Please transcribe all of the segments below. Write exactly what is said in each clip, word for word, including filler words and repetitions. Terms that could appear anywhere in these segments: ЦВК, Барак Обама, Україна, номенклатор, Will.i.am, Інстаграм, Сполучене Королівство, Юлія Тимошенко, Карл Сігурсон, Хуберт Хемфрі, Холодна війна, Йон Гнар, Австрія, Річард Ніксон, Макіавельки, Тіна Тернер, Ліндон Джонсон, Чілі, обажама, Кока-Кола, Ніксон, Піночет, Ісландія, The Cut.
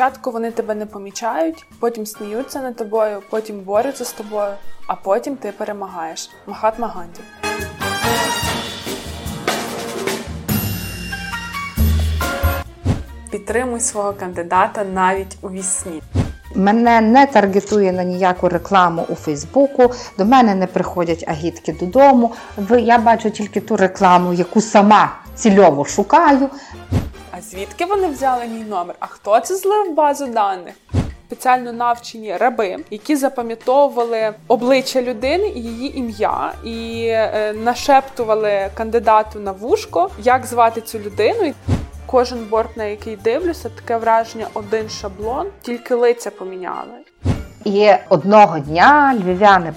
спочатку вони тебе не помічають, потім сміються над тобою, потім борються з тобою, а потім ти перемагаєш. Махатма Ганді. Підтримуй свого кандидата навіть у вісні. Мене не таргетує на ніяку рекламу у Фейсбуку, до мене не приходять агітки додому. Я бачу тільки ту рекламу, яку сама цільово шукаю. А звідки вони взяли мій номер? А хто це злив базу даних? Спеціально навчені раби, які запам'ятовували обличчя людини і її ім'я, і е, нашептували кандидату на вушко, як звати цю людину. Кожен борт, на який дивлюся, таке враження один шаблон, тільки лиця поміняли. І одного дня львів'яни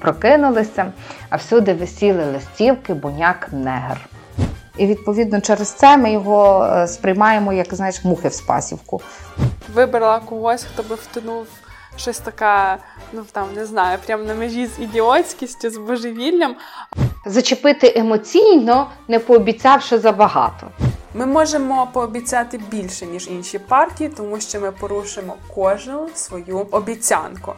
прокинулися, а всюди висіли листівки «Буняк-негр». І, відповідно, через це ми його сприймаємо, як, знаєш, мухи в спасівку. Вибрала когось, хто би втонув щось таке, ну, там, не знаю, прямо на межі з ідіотськістю, з божевіллям. Зачепити емоційно, не пообіцявши забагато. Ми можемо пообіцяти більше, ніж інші партії, тому що ми порушимо кожну свою обіцянку.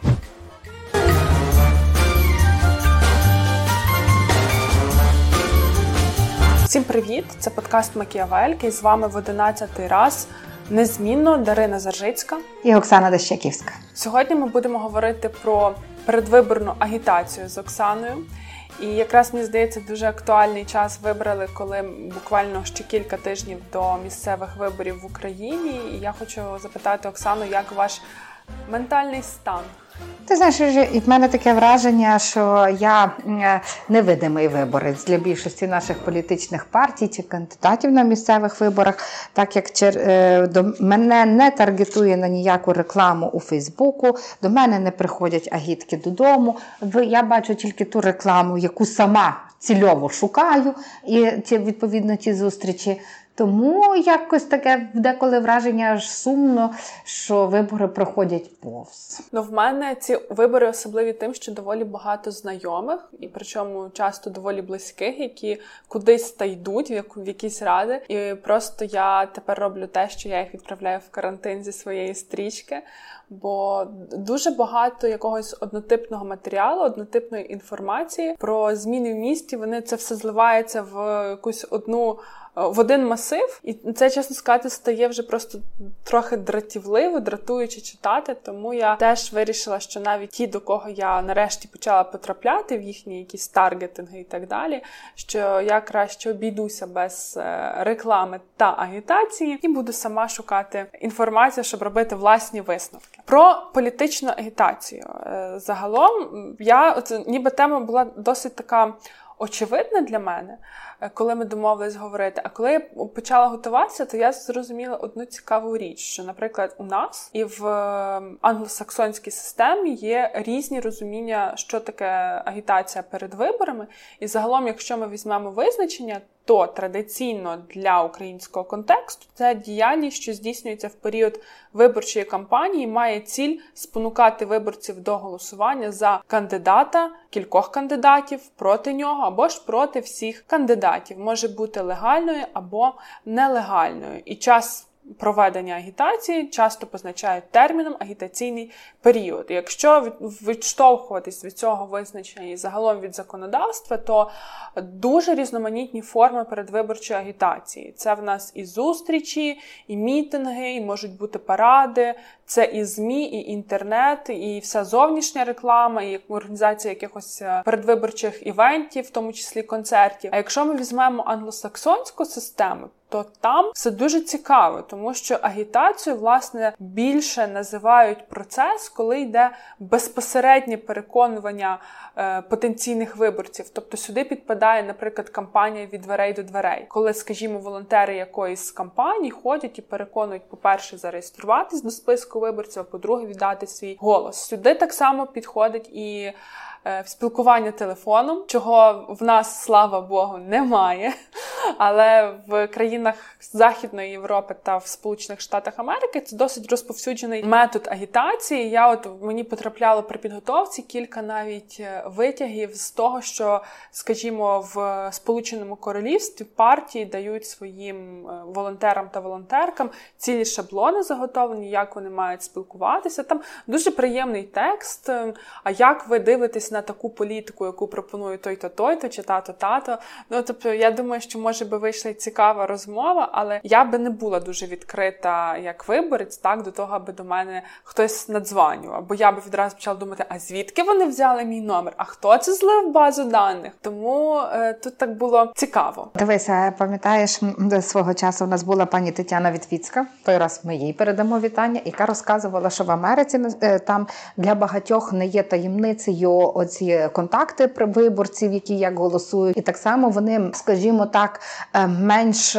Всім привіт! Це подкаст «Макіавельки» і з вами в одинадцятий раз незмінно Дарина Заржицька і Оксана Дощаківська. Сьогодні ми будемо говорити про передвиборну агітацію з Оксаною. І якраз, мені здається, дуже актуальний час вибрали, коли буквально ще кілька тижнів до місцевих виборів в Україні. І я хочу запитати Оксану, як ваш ментальний стан? Ти знаєш, в мене таке враження, що я невидимий виборець для більшості наших політичних партій чи кандидатів на місцевих виборах, так як мене не таргетує на ніяку рекламу у Фейсбуку, до мене не приходять агітки додому, я бачу тільки ту рекламу, яку сама цільово шукаю, і відповідно ті зустрічі. Тому якось таке деколи враження аж сумно, що вибори проходять повз. Ну, в мене ці вибори особливі тим, що доволі багато знайомих, і причому часто доволі близьких, які кудись та йдуть, в якісь ради. І просто я тепер роблю те, що я їх відправляю в карантин зі своєї стрічки, бо дуже багато якогось однотипного матеріалу, однотипної інформації про зміни в місті, вони це все зливається в якусь одну... в один масив, і це, чесно сказати, стає вже просто трохи дратівливо, дратуючи читати, тому я теж вирішила, що навіть ті, до кого я нарешті почала потрапляти в їхні якісь таргетинги і так далі, що я краще обійдуся без реклами та агітації і буду сама шукати інформацію, щоб робити власні висновки. Про політичну агітацію. Загалом, я, от, ніби тема була досить така очевидно для мене, коли ми домовились говорити. А коли я почала готуватися, то я зрозуміла одну цікаву річ, що, наприклад, у нас і в англосаксонській системі є різні розуміння, що таке агітація перед виборами. І загалом, якщо ми візьмемо визначення, то традиційно для українського контексту це діяльність, що здійснюється в період виборчої кампанії, має ціль спонукати виборців до голосування за кандидата, кількох кандидатів, проти нього або ж проти всіх кандидатів. Може бути легальною або нелегальною. І час проведення агітації часто позначають терміном агітаційний період. І якщо відштовхуватись від цього визначення і загалом від законодавства, то дуже різноманітні форми передвиборчої агітації. Це в нас і зустрічі, і мітинги, і можуть бути паради, це і ЗМІ, і інтернет, і вся зовнішня реклама, і організація якихось передвиборчих івентів, в тому числі концертів. А якщо ми візьмемо англосаксонську систему, то там все дуже цікаво, тому що агітацію, власне, більше називають процес, коли йде безпосереднє переконування е, потенційних виборців. Тобто сюди підпадає, наприклад, кампанія від дверей до дверей. Коли, скажімо, волонтери якоїсь кампанії ходять і переконують, по-перше, зареєструватись до списку виборців, а по-друге, віддати свій голос. Сюди так само підходить і е, спілкування телефоном, чого в нас, слава Богу, немає. Але в країнах Західної Європи та в Сполучених Штатах Америки це досить розповсюджений метод агітації. Я от мені потрапляло при підготовці кілька навіть витягів з того, що, скажімо, в Сполученому Королівстві партії дають своїм волонтерам та волонтеркам цілі шаблони заготовлені, як вони мають спілкуватися. Там дуже приємний текст. А як ви дивитесь на таку політику, яку пропонує той-то, той-то, чи тато-тато? Ну, тобто, я думаю, що може би вийшла цікава розмова, але я би не була дуже відкрита як виборець, так, до того, аби до мене хтось надзванював. Бо я би відразу почала думати, а звідки вони взяли мій номер? А хто це злив базу даних? Тому е, тут так було цікаво. Дивися, пам'ятаєш, свого часу у нас була пані Тетяна Вітвіцька, той раз ми їй передамо вітання, яка розказувала, що в Америці е, там для багатьох не є таємницею оці контакти виборців, які як голосують. І так само вони, скажімо так, менш,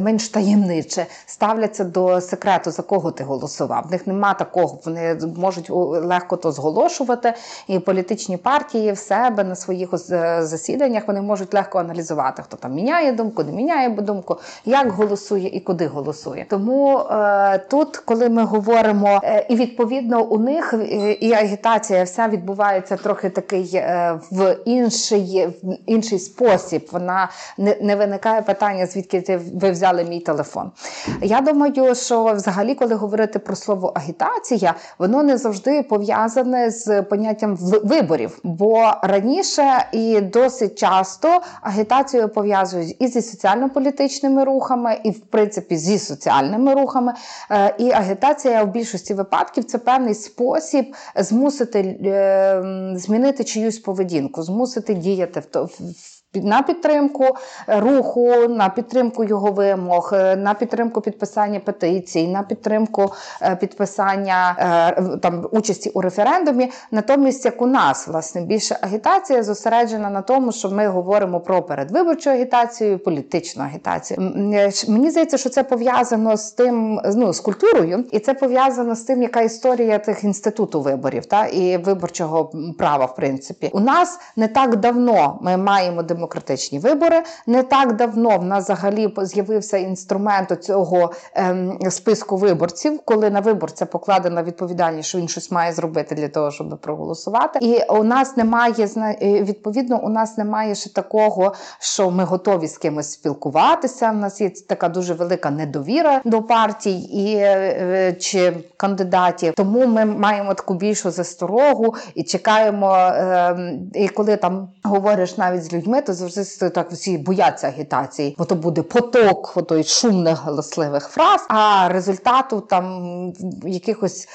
менш таємниче ставляться до секрету, за кого ти голосував. В них нема такого, вони можуть легко то зголошувати. І політичні партії в себе на своїх засіданнях вони можуть легко аналізувати, хто там міняє думку, не міняє думку, як голосує і куди голосує. Тому е, тут, коли ми говоримо, е, і відповідно у них е, і агітація вся відбувається трохи такий е, в інший, в інший спосіб. Вона не, не виникає питання, звідки ти, ви взяли мій телефон. Я думаю, що взагалі, коли говорити про слово агітація, воно не завжди пов'язане з поняттям виборів. Бо раніше і досить часто агітацію пов'язують і зі соціально-політичними рухами, і в принципі зі соціальними рухами. І агітація в більшості випадків – це певний спосіб змусити змінити чиюсь поведінку, змусити діяти в то на підтримку руху, на підтримку його вимог, на підтримку підписання петицій, на підтримку підписання там участі у референдумі. Натомість, як у нас, власне, більше агітація зосереджена на тому, що ми говоримо про передвиборчу агітацію, політичну агітацію. Мені здається, що це пов'язано з тим, ну, з культурою, і це пов'язано з тим, яка історія тих інституту виборів, та, і виборчого права, в принципі. У нас не так давно ми маємо демократію, демократичні вибори. Не так давно в нас взагалі з'явився інструмент цього ем, списку виборців, коли на виборця покладена відповідальність, що він щось має зробити для того, щоб проголосувати. І у нас немає, відповідно, у нас немає ще такого, що ми готові з кимось спілкуватися. У нас є така дуже велика недовіра до партій і, чи кандидатів. Тому ми маємо таку більшу засторогу і чекаємо, ем, і коли там говориш навіть з людьми, то завжди так всі бояться агітації, бо то буде поток отой шумних галасливих фраз, а результату там якихось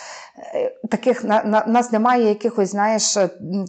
таких на, на нас немає якихось, знаєш,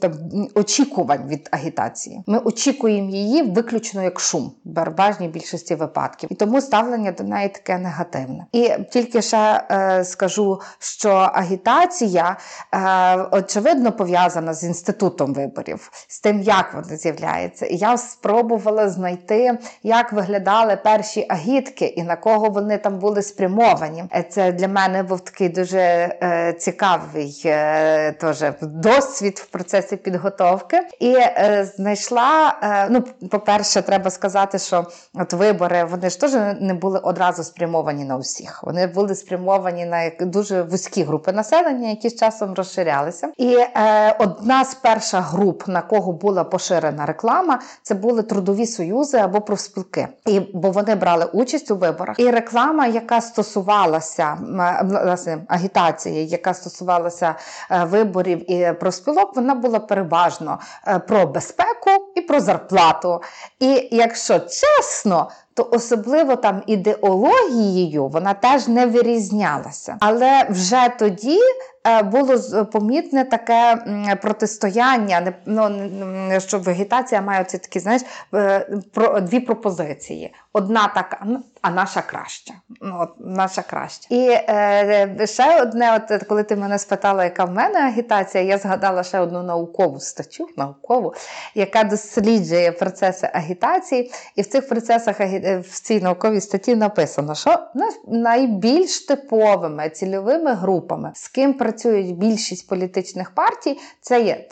так, очікувань від агітації. Ми очікуємо її виключно як шум в переважній більшості випадків. І тому ставлення до неї таке негативне. І тільки ще е, скажу, що агітація е, очевидно пов'язана з інститутом виборів, з тим, як вона з'являється. І я спробувала знайти, як виглядали перші агітки і на кого вони там були спрямовані. Це для мене був такий дуже е, цікавий е, теж досвід в процесі підготовки. І е, знайшла, е, ну, по-перше, треба сказати, що от вибори, вони ж теж не були одразу спрямовані на усіх. Вони були спрямовані на дуже вузькі групи населення, які з часом розширялися. І е, одна з перших груп, на кого була поширена реклама, це були трудові союзи або профспілки. І, бо вони брали участь у виборах. І реклама, яка стосувалася, власне, агітації, яка стосувалася виборів і профспілок, вона була переважно про безпеку і про зарплату. І якщо чесно, то особливо там ідеологією вона теж не вирізнялася. Але вже тоді було помітне таке протистояння, ну, що агітація має оці такі, знаєш, дві пропозиції. Одна така, а наша краща. От, наша краща. І е, ще одне, от, коли ти мене спитала, яка в мене агітація, я згадала ще одну наукову статтю, наукову, яка досліджує процеси агітації. І в цих процесах, в цій науковій статті написано, що найбільш типовими цільовими групами, з ким працюють більшість політичних партій, це є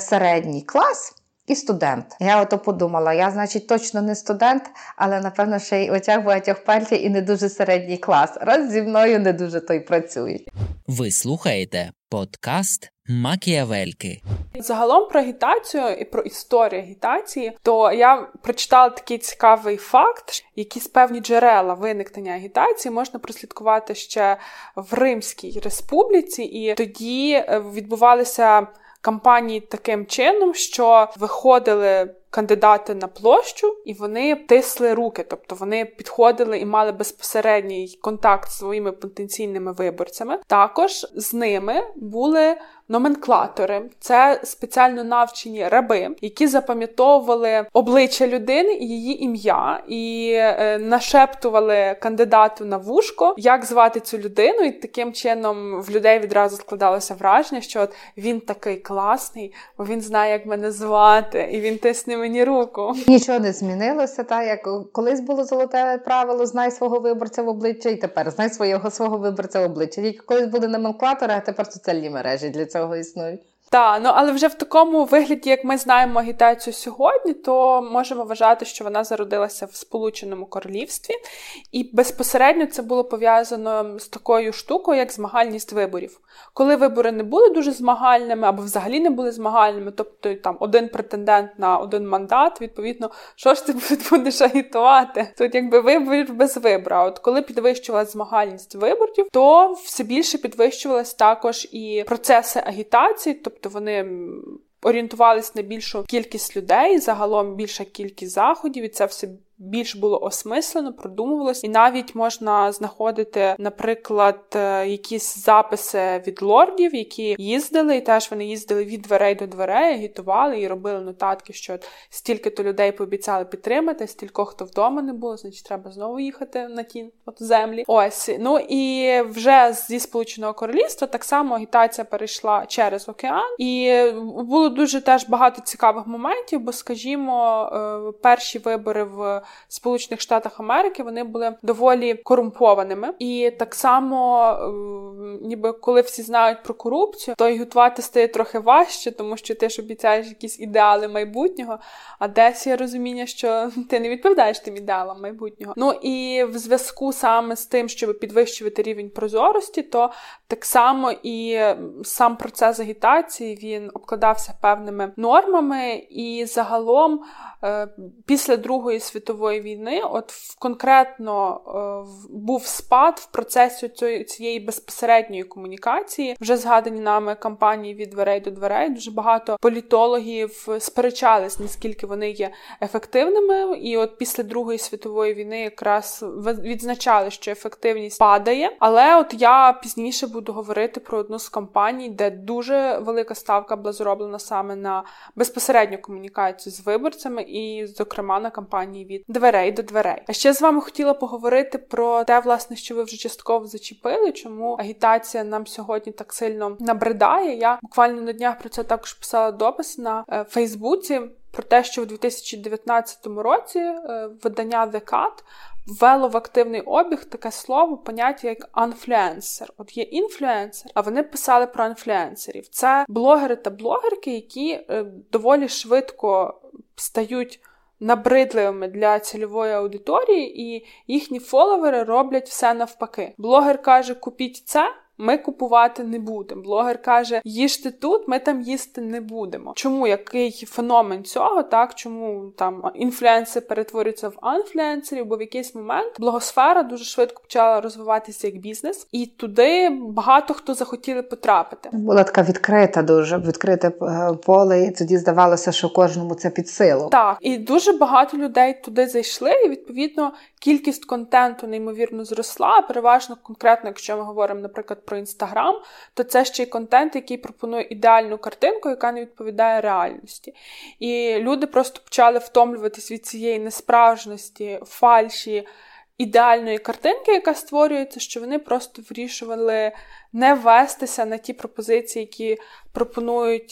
середній клас і студент. Я ото подумала, я, значить, точно не студент, але, напевно, ще й отягувають пальці і не дуже середній клас. Раз зі мною не дуже той працюють. Ви слухаєте подкаст «Макіавельки». Загалом про агітацію і про історію агітації, то я прочитала такий цікавий факт, якісь певні джерела виникнення агітації можна прослідкувати ще в Римській республіці, і тоді відбувалися кампанії таким чином, що виходили кандидати на площу, і вони тисли руки, тобто вони підходили і мали безпосередній контакт з своїми потенційними виборцями. Також з ними були номенклатори. Це спеціально навчені раби, які запам'ятовували обличчя людини і її ім'я, і е, нашептували кандидату на вушко, як звати цю людину, і таким чином в людей відразу складалося враження, що от він такий класний, бо він знає, як мене звати, і він тисне мені руку. Нічого не змінилося, так, як колись було золоте правило «знай свого виборця в обличчя», і тепер «знай свого, свого виборця в обличчя». Тільки колись були номенклатори, а тепер соціальні мережі для цього існують. Так, ну але вже в такому вигляді, як ми знаємо агітацію сьогодні, то можемо вважати, що вона зародилася в Сполученому Королівстві, і безпосередньо це було пов'язано з такою штукою, як змагальність виборів. Коли вибори не були дуже змагальними, або взагалі не були змагальними, тобто там один претендент на один мандат, відповідно, що ж ти будеш агітувати? Тут якби вибір без вибора. От коли підвищувалася змагальність виборів, то все більше підвищувалися також і процеси агітації, тобто Тобто вони орієнтувалися на більшу кількість людей, загалом більша кількість заходів, і це все більш було осмислено, продумувалось. І навіть можна знаходити, наприклад, якісь записи від лордів, які їздили, і теж вони їздили від дверей до дверей, агітували і робили нотатки, що стільки-то людей пообіцяли підтримати, стільки хто вдома не було, значить треба знову їхати на ті от землі. Ось. Ну і вже зі Сполученого Королівства так само агітація перейшла через океан. І було дуже теж багато цікавих моментів, бо, скажімо, перші вибори в Сполучених Штатах Америки, вони були доволі корумпованими. І так само, ніби коли всі знають про корупцію, то й готувати стає трохи важче, тому що ти ж обіцяєш якісь ідеали майбутнього, а десь є розуміння, що ти не відповідаєш тим ідеалам майбутнього. Ну і в зв'язку саме з тим, щоб підвищувати рівень прозорості, то так само і сам процес агітації, він обкладався певними нормами, і загалом після Другої світової Світової війни, от конкретно е, був спад в процесі цієї, цієї безпосередньої комунікації. Вже згадані нами кампанії від дверей до дверей. Дуже багато політологів сперечались, наскільки вони є ефективними. І от після Другої світової війни якраз відзначали, що ефективність падає. Але от я пізніше буду говорити про одну з кампаній, де дуже велика ставка була зроблена саме на безпосередню комунікацію з виборцями і, зокрема, на кампанії від дверей до дверей. А ще з вами хотіла поговорити про те, власне, що ви вже частково зачепили, чому агітація нам сьогодні так сильно набридає. Я буквально на днях про це також писала допис на е, Фейсбуці, про те, що в дві тисячі дев'ятнадцятому році е, видання The Cut ввело в активний обіг таке слово, поняття як «анфлюенсер». От є інфлюенсер, а вони писали про анфлюенсерів. Це блогери та блогерки, які е, доволі швидко стають набридливими для цільової аудиторії, і їхні фоловери роблять все навпаки. Блогер каже, купіть це, ми купувати не будемо. Блогер каже, їжте тут, ми там їсти не будемо. Чому? Який феномен цього, так? Чому там інфлюенсери перетворюються в анфлюенсерів? Бо в якийсь момент блогосфера дуже швидко почала розвиватися як бізнес, і туди багато хто захотіли потрапити. Була така відкрита дуже, відкрите поле, і тоді здавалося, що кожному це під силу. Так, і дуже багато людей туди зайшли, і відповідно кількість контенту неймовірно зросла, переважно конкретно, якщо ми говоримо, наприклад, про Інстаграм, то це ще й контент, який пропонує ідеальну картинку, яка не відповідає реальності. І люди просто почали втомлюватись від цієї несправжності, фальші, ідеальної картинки, яка створюється, що вони просто вирішували не вестися на ті пропозиції, які пропонують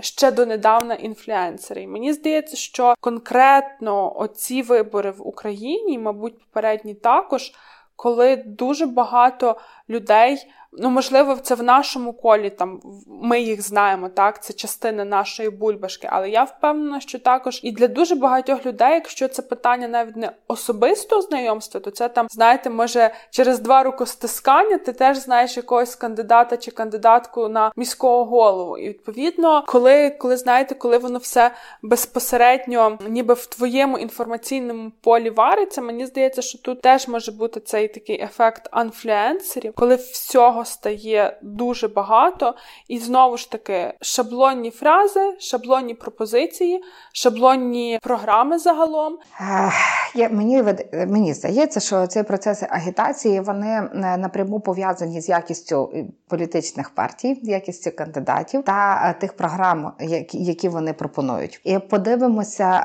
ще донедавна інфлюенсери. І мені здається, що конкретно оці вибори в Україні, мабуть, попередні також, коли дуже багато людей. Ну, можливо, це в нашому колі, там, ми їх знаємо, так, це частина нашої бульбашки, але я впевнена, що також і для дуже багатьох людей, якщо це питання навіть не особистого знайомства, то це там, знаєте, може через два рукостискання ти теж знаєш якогось кандидата чи кандидатку на міського голову. І, відповідно, коли, коли знаєте, коли воно все безпосередньо ніби в твоєму інформаційному полі вариться, мені здається, що тут теж може бути цей такий ефект анфлюенсерів, коли всього стає дуже багато, і знову ж таки шаблонні фрази, шаблонні пропозиції, шаблонні програми загалом. Я, мені, мені здається, що ці процеси агітації, вони напряму пов'язані з якістю політичних партій, якістю кандидатів та тих програм, які вони пропонують. І подивимося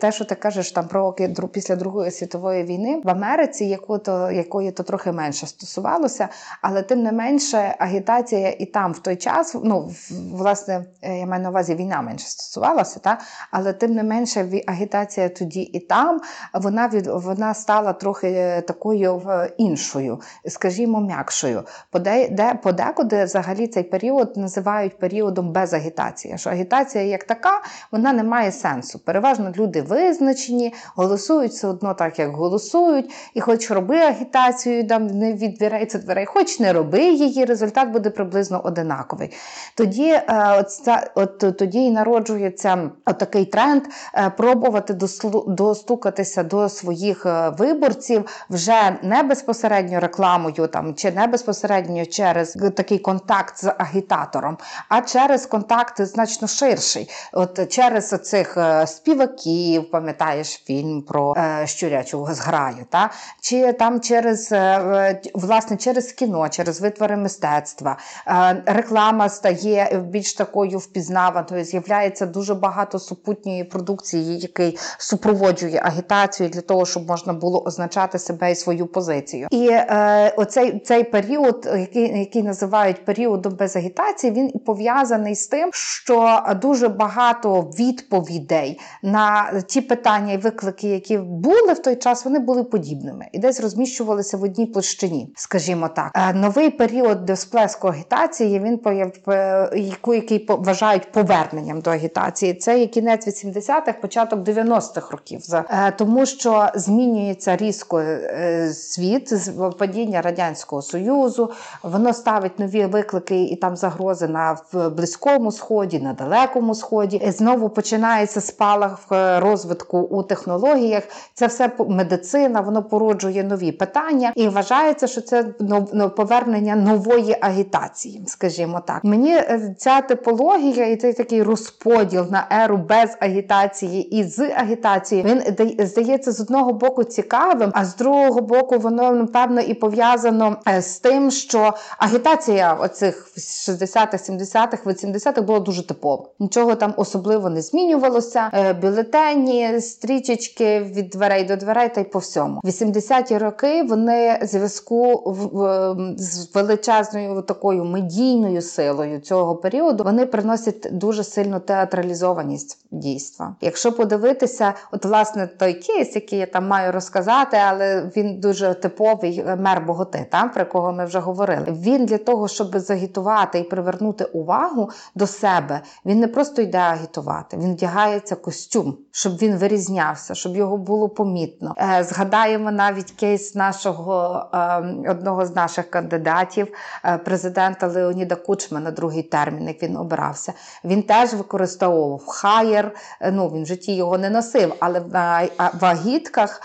те, що ти кажеш там про після Другої світової війни в Америці, яку то, якої то трохи менше стосувалося. Але тим не менше агітація і там в той час, ну, власне, я маю на увазі, війна менше стосувалася, та? Але тим не менше агітація тоді і там, вона, від, вона стала трохи такою іншою, скажімо, м'якшою. Поде, де, подекуди взагалі цей період називають періодом без агітації, що агітація як така, вона не має сенсу. Переважно люди визначені, голосують все одно так, як голосують, і хоч роби агітацію, там не відбирається дверей, хоч не роби її, результат буде приблизно одинаковий. Тоді, е, от, от, тоді і народжується от такий тренд е, пробувати дослу, достукатися до своїх е, виборців вже не безпосередньо рекламою там, чи не безпосередньо через такий контакт з агітатором, а через контакт значно ширший. От через цих е, співаків, пам'ятаєш фільм про е, щурячу зграю, та? Чи там через е, власне через кіно, через витвори мистецтва. Реклама стає більш такою впізнаваною, з'являється дуже багато супутньої продукції, який супроводжує агітацію для того, щоб можна було означати себе і свою позицію. І е, оцей цей період, який, який називають періодом без агітації, він пов'язаний з тим, що дуже багато відповідей на ті питання і виклики, які були в той час, вони були подібними. І десь розміщувалися в одній площині, скажімо, так. Новий період до сплеску агітації, він, який вважають поверненням до агітації, це є кінець вісімдесятих, початок дев'яностих років. Тому що змінюється різко світ, падіння Радянського Союзу, воно ставить нові виклики і там загрози на Близькому Сході, на Далекому Сході. Знову починається спалах розвитку у технологіях. Це все медицина, воно породжує нові питання і вважається, що це повернення нової агітації, скажімо так. Мені ця типологія і цей такий розподіл на еру без агітації і з агітації, він здається з одного боку цікавим, а з другого боку воно, напевно, і пов'язано з тим, що агітація оцих шістдесятих, сімдесятих, вісімдесятих була дуже типова. Нічого там особливо не змінювалося. Бюлетені, стрічечки від дверей до дверей та й по всьому. вісімдесяті роки, вони в зв'язку з величезною такою медійною силою цього періоду, вони приносять дуже сильну театралізованість дійства. Якщо подивитися, от власне той кейс, який я там маю розказати, але він дуже типовий, мер Боготи, там, про кого ми вже говорили. Він для того, щоб загітувати і привернути увагу до себе, він не просто йде агітувати, він вдягається костюм, щоб він вирізнявся, щоб його було помітно. Е, згадаємо навіть кейс нашого е, одного з наших кандидатів, президента Леоніда Кучма на другий термін, як він обирався. Він теж використовував хаєр, ну, він в житті його не носив, але в агітках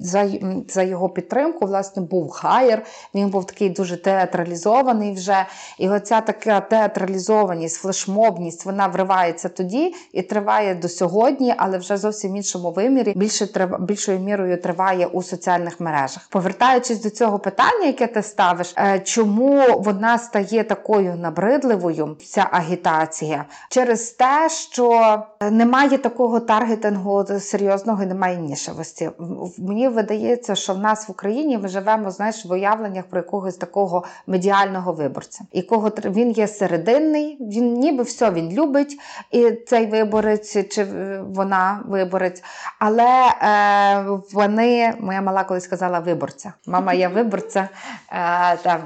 за, за його підтримку, власне, був хаєр, він був такий дуже театралізований вже, і оця така театралізованість, флешмобність, вона вривається тоді і триває до сьогодні, але вже зовсім іншому вимірі, більше, більшою мірою триває у соціальних мережах. Повертаючись до цього питання, питання, яке ти ставиш, чому вона стає такою набридливою, ця агітація, через те, що немає такого таргетингу серйозного і немає нішевості. Мені видається, що в нас в Україні ми живемо, знаєш, в уявленнях про якогось такого медіального виборця. І кого він є серединний, він ніби все він любить, і цей виборець, чи вона виборець, але е, вони, моя мала колись сказала, виборця. Мама моя виборця. Там,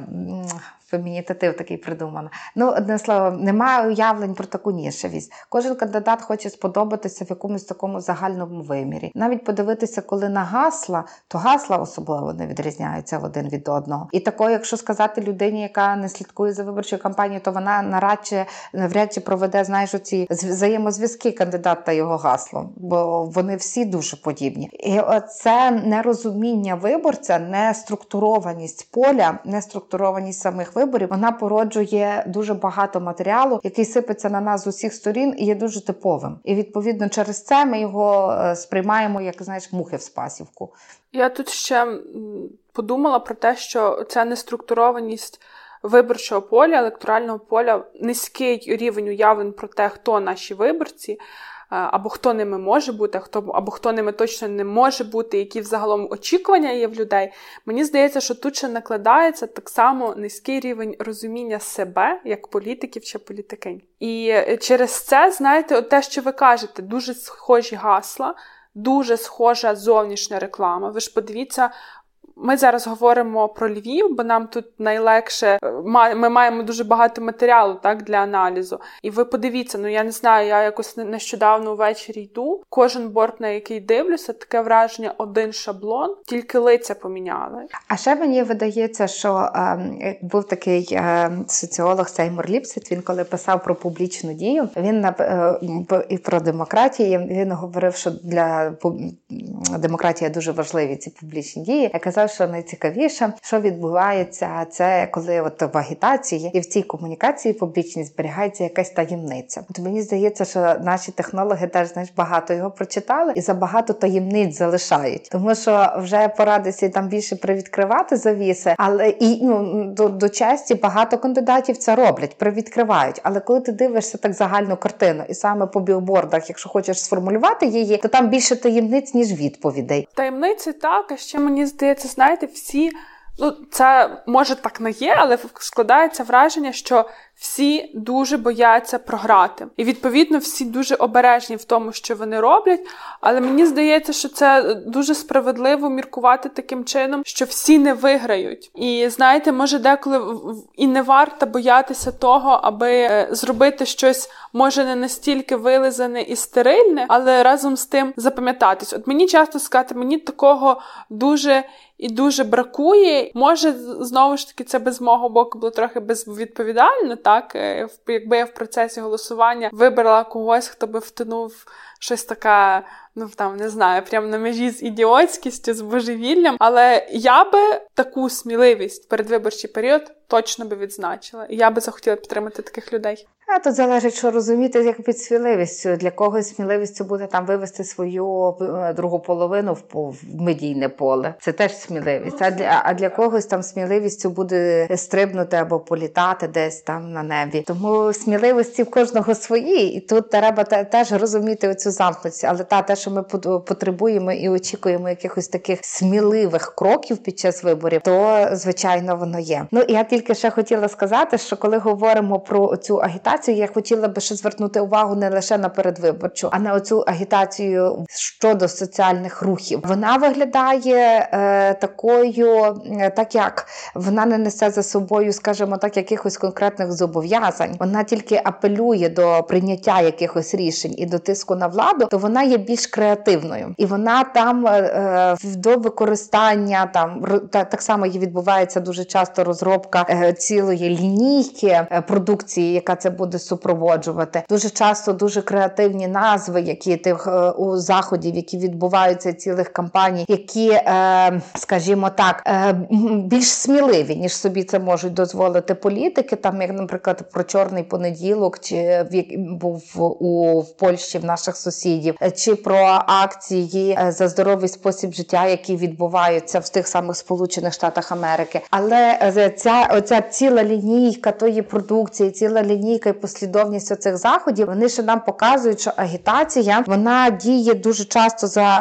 фемінітатив такий придумано. Ну, одне слово, немає уявлень про таку нішевість. Кожен кандидат хоче сподобатися в якомусь такому загальному вимірі. Навіть подивитися, коли на гасла, то гасла особливо не відрізняються один від одного. І також, якщо сказати людині, яка не слідкує за виборчою кампанією, то вона нарадше, навряд чи проведе, знаєш, оці взаємозв'язки кандидата та його гасло. Бо вони всі дуже подібні. І це нерозуміння виборця, неструктурованість поля, неструктурованість самих виборів, вона породжує дуже багато матеріалу, який сипеться на нас з усіх сторін і є дуже типовим. І, відповідно, через це ми його сприймаємо, як, знаєш, мухи в спасівку. Я тут ще подумала про те, що ця неструктурованість виборчого поля, електорального поля, низький рівень уявлень про те, хто наші виборці, або хто ними може бути, хто, або хто ними точно не може бути, які взагалом очікування є в людей, мені здається, що тут ще накладається так само низький рівень розуміння себе, як політиків чи політикинь. І через це, знаєте, от те, що ви кажете, дуже схожі гасла, дуже схожа зовнішня реклама. Ви ж подивіться, ми зараз говоримо про Львів, бо нам тут найлегше, ми маємо дуже багато матеріалу, так, для аналізу. І ви подивіться, ну я не знаю, я якось нещодавно ввечері йду, кожен борт, на який дивлюся, таке враження, один шаблон, тільки лиця поміняли. А ще мені видається, що е, був такий е, соціолог Сеймур Ліпсет, він коли писав про публічну дію, він е, і про демократію, він говорив, що для демократії дуже важливі ці публічні дії. Я казав, що найцікавіше, що відбувається, це коли от в агітації і в цій комунікації публічній зберігається якась таємниця. От мені здається, що наші технологи теж, знаєш, багато його прочитали і забагато таємниць залишають. Тому що вже пора десь там більше привідкривати завіси, але і ну, до, до часті багато кандидатів це роблять, привідкривають. Але коли ти дивишся так загальну картину і саме по білбордах, якщо хочеш сформулювати її, то там більше таємниць, ніж відповідей. Таємниці так, а ще мені здається, знаєте, всі, ну це може так не є, але складається враження, що всі дуже бояться програти. І відповідно всі дуже обережні в тому, що вони роблять, але мені здається, що це дуже справедливо міркувати таким чином, що всі не виграють. І знаєте, може деколи і не варто боятися того, аби зробити щось, може не настільки вилизане і стерильне, але разом з тим запам'ятатись. От мені часто сказати, мені такого дуже і дуже бракує. Може, знову ж таки, це без мого боку було трохи безвідповідально, так, якби я в процесі голосування вибрала когось, хто би втонув щось таке, ну там, не знаю, прямо на межі з ідіотськістю, з божевіллям, але я би таку сміливість в передвиборчий період точно би відзначила. І я би захотіла підтримати таких людей. А тут залежить, що розуміти, як під сміливістю. Для когось сміливістю буде там вивести свою другу половину в медійне поле. Це теж сміливість. А для, а для когось там сміливістю буде стрибнути або політати десь там на небі. Тому сміливості в кожного свої. І тут треба теж розуміти оцю замкнутість. Але та, те, що ми потребуємо і очікуємо якихось таких сміливих кроків під час виборів, то, звичайно, воно є. Ну, я тільки ще хотіла сказати, що коли говоримо про цю агітацію, я хотіла би ще звернути увагу не лише на передвиборчу, а на оцю агітацію щодо соціальних рухів. Вона виглядає е, такою, е, так як вона не несе за собою, скажімо так, якихось конкретних зобов'язань. Вона тільки апелює до прийняття якихось рішень і до тиску на владу, то вона є більш креативною. І вона там е, до використання, там та, так само її відбувається дуже часто розробка е, цілої лінійки е, продукції, яка це буде супроводжувати. Дуже часто дуже креативні назви, які тих у заходів, які відбуваються цілих кампаній, які, е, скажімо так, е, більш сміливі, ніж собі це можуть дозволити політики. Там, як, наприклад, про Чорний понеділок, чи був у в Польщі в наших сусідів, чи про акції за здоровий спосіб життя, які відбуваються в тих самих Сполучених Штатах Америки. Але ця оця ціла лінійка тої продукції, ціла лінійка послідовність оцих заходів, вони ще нам показують, що агітація, вона діє дуже часто за,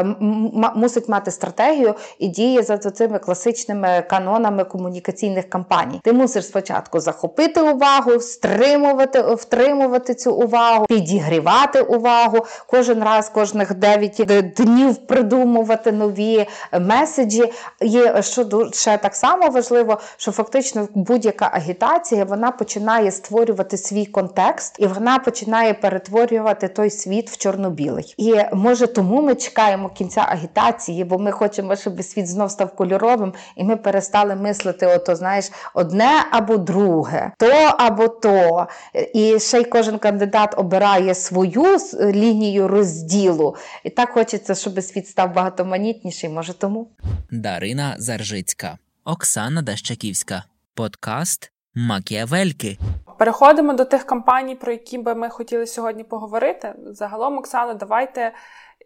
е, м- мусить мати стратегію і діє за цими класичними канонами комунікаційних кампаній. Ти мусиш спочатку захопити увагу, стримувати, втримувати цю увагу, підігрівати увагу, кожен раз, кожних дев'ять днів придумувати нові меседжі. І що ще так само важливо, що фактично будь-яка агітація, вона починає створювати свій контекст і вона починає перетворювати той світ в чорно-білий. І може тому ми чекаємо кінця агітації, бо ми хочемо, щоб світ знов став кольоровим, і ми перестали мислити, ото, знаєш, одне або друге, то або то. І ще й кожен кандидат обирає свою лінію розділу. І так хочеться, щоб світ став багатоманітніший, може тому. Дарина Заржицька, Оксана Дощаківська, подкаст «Макіавельки». Переходимо до тих кампаній, про які би ми хотіли сьогодні поговорити. Загалом, Оксано, давайте,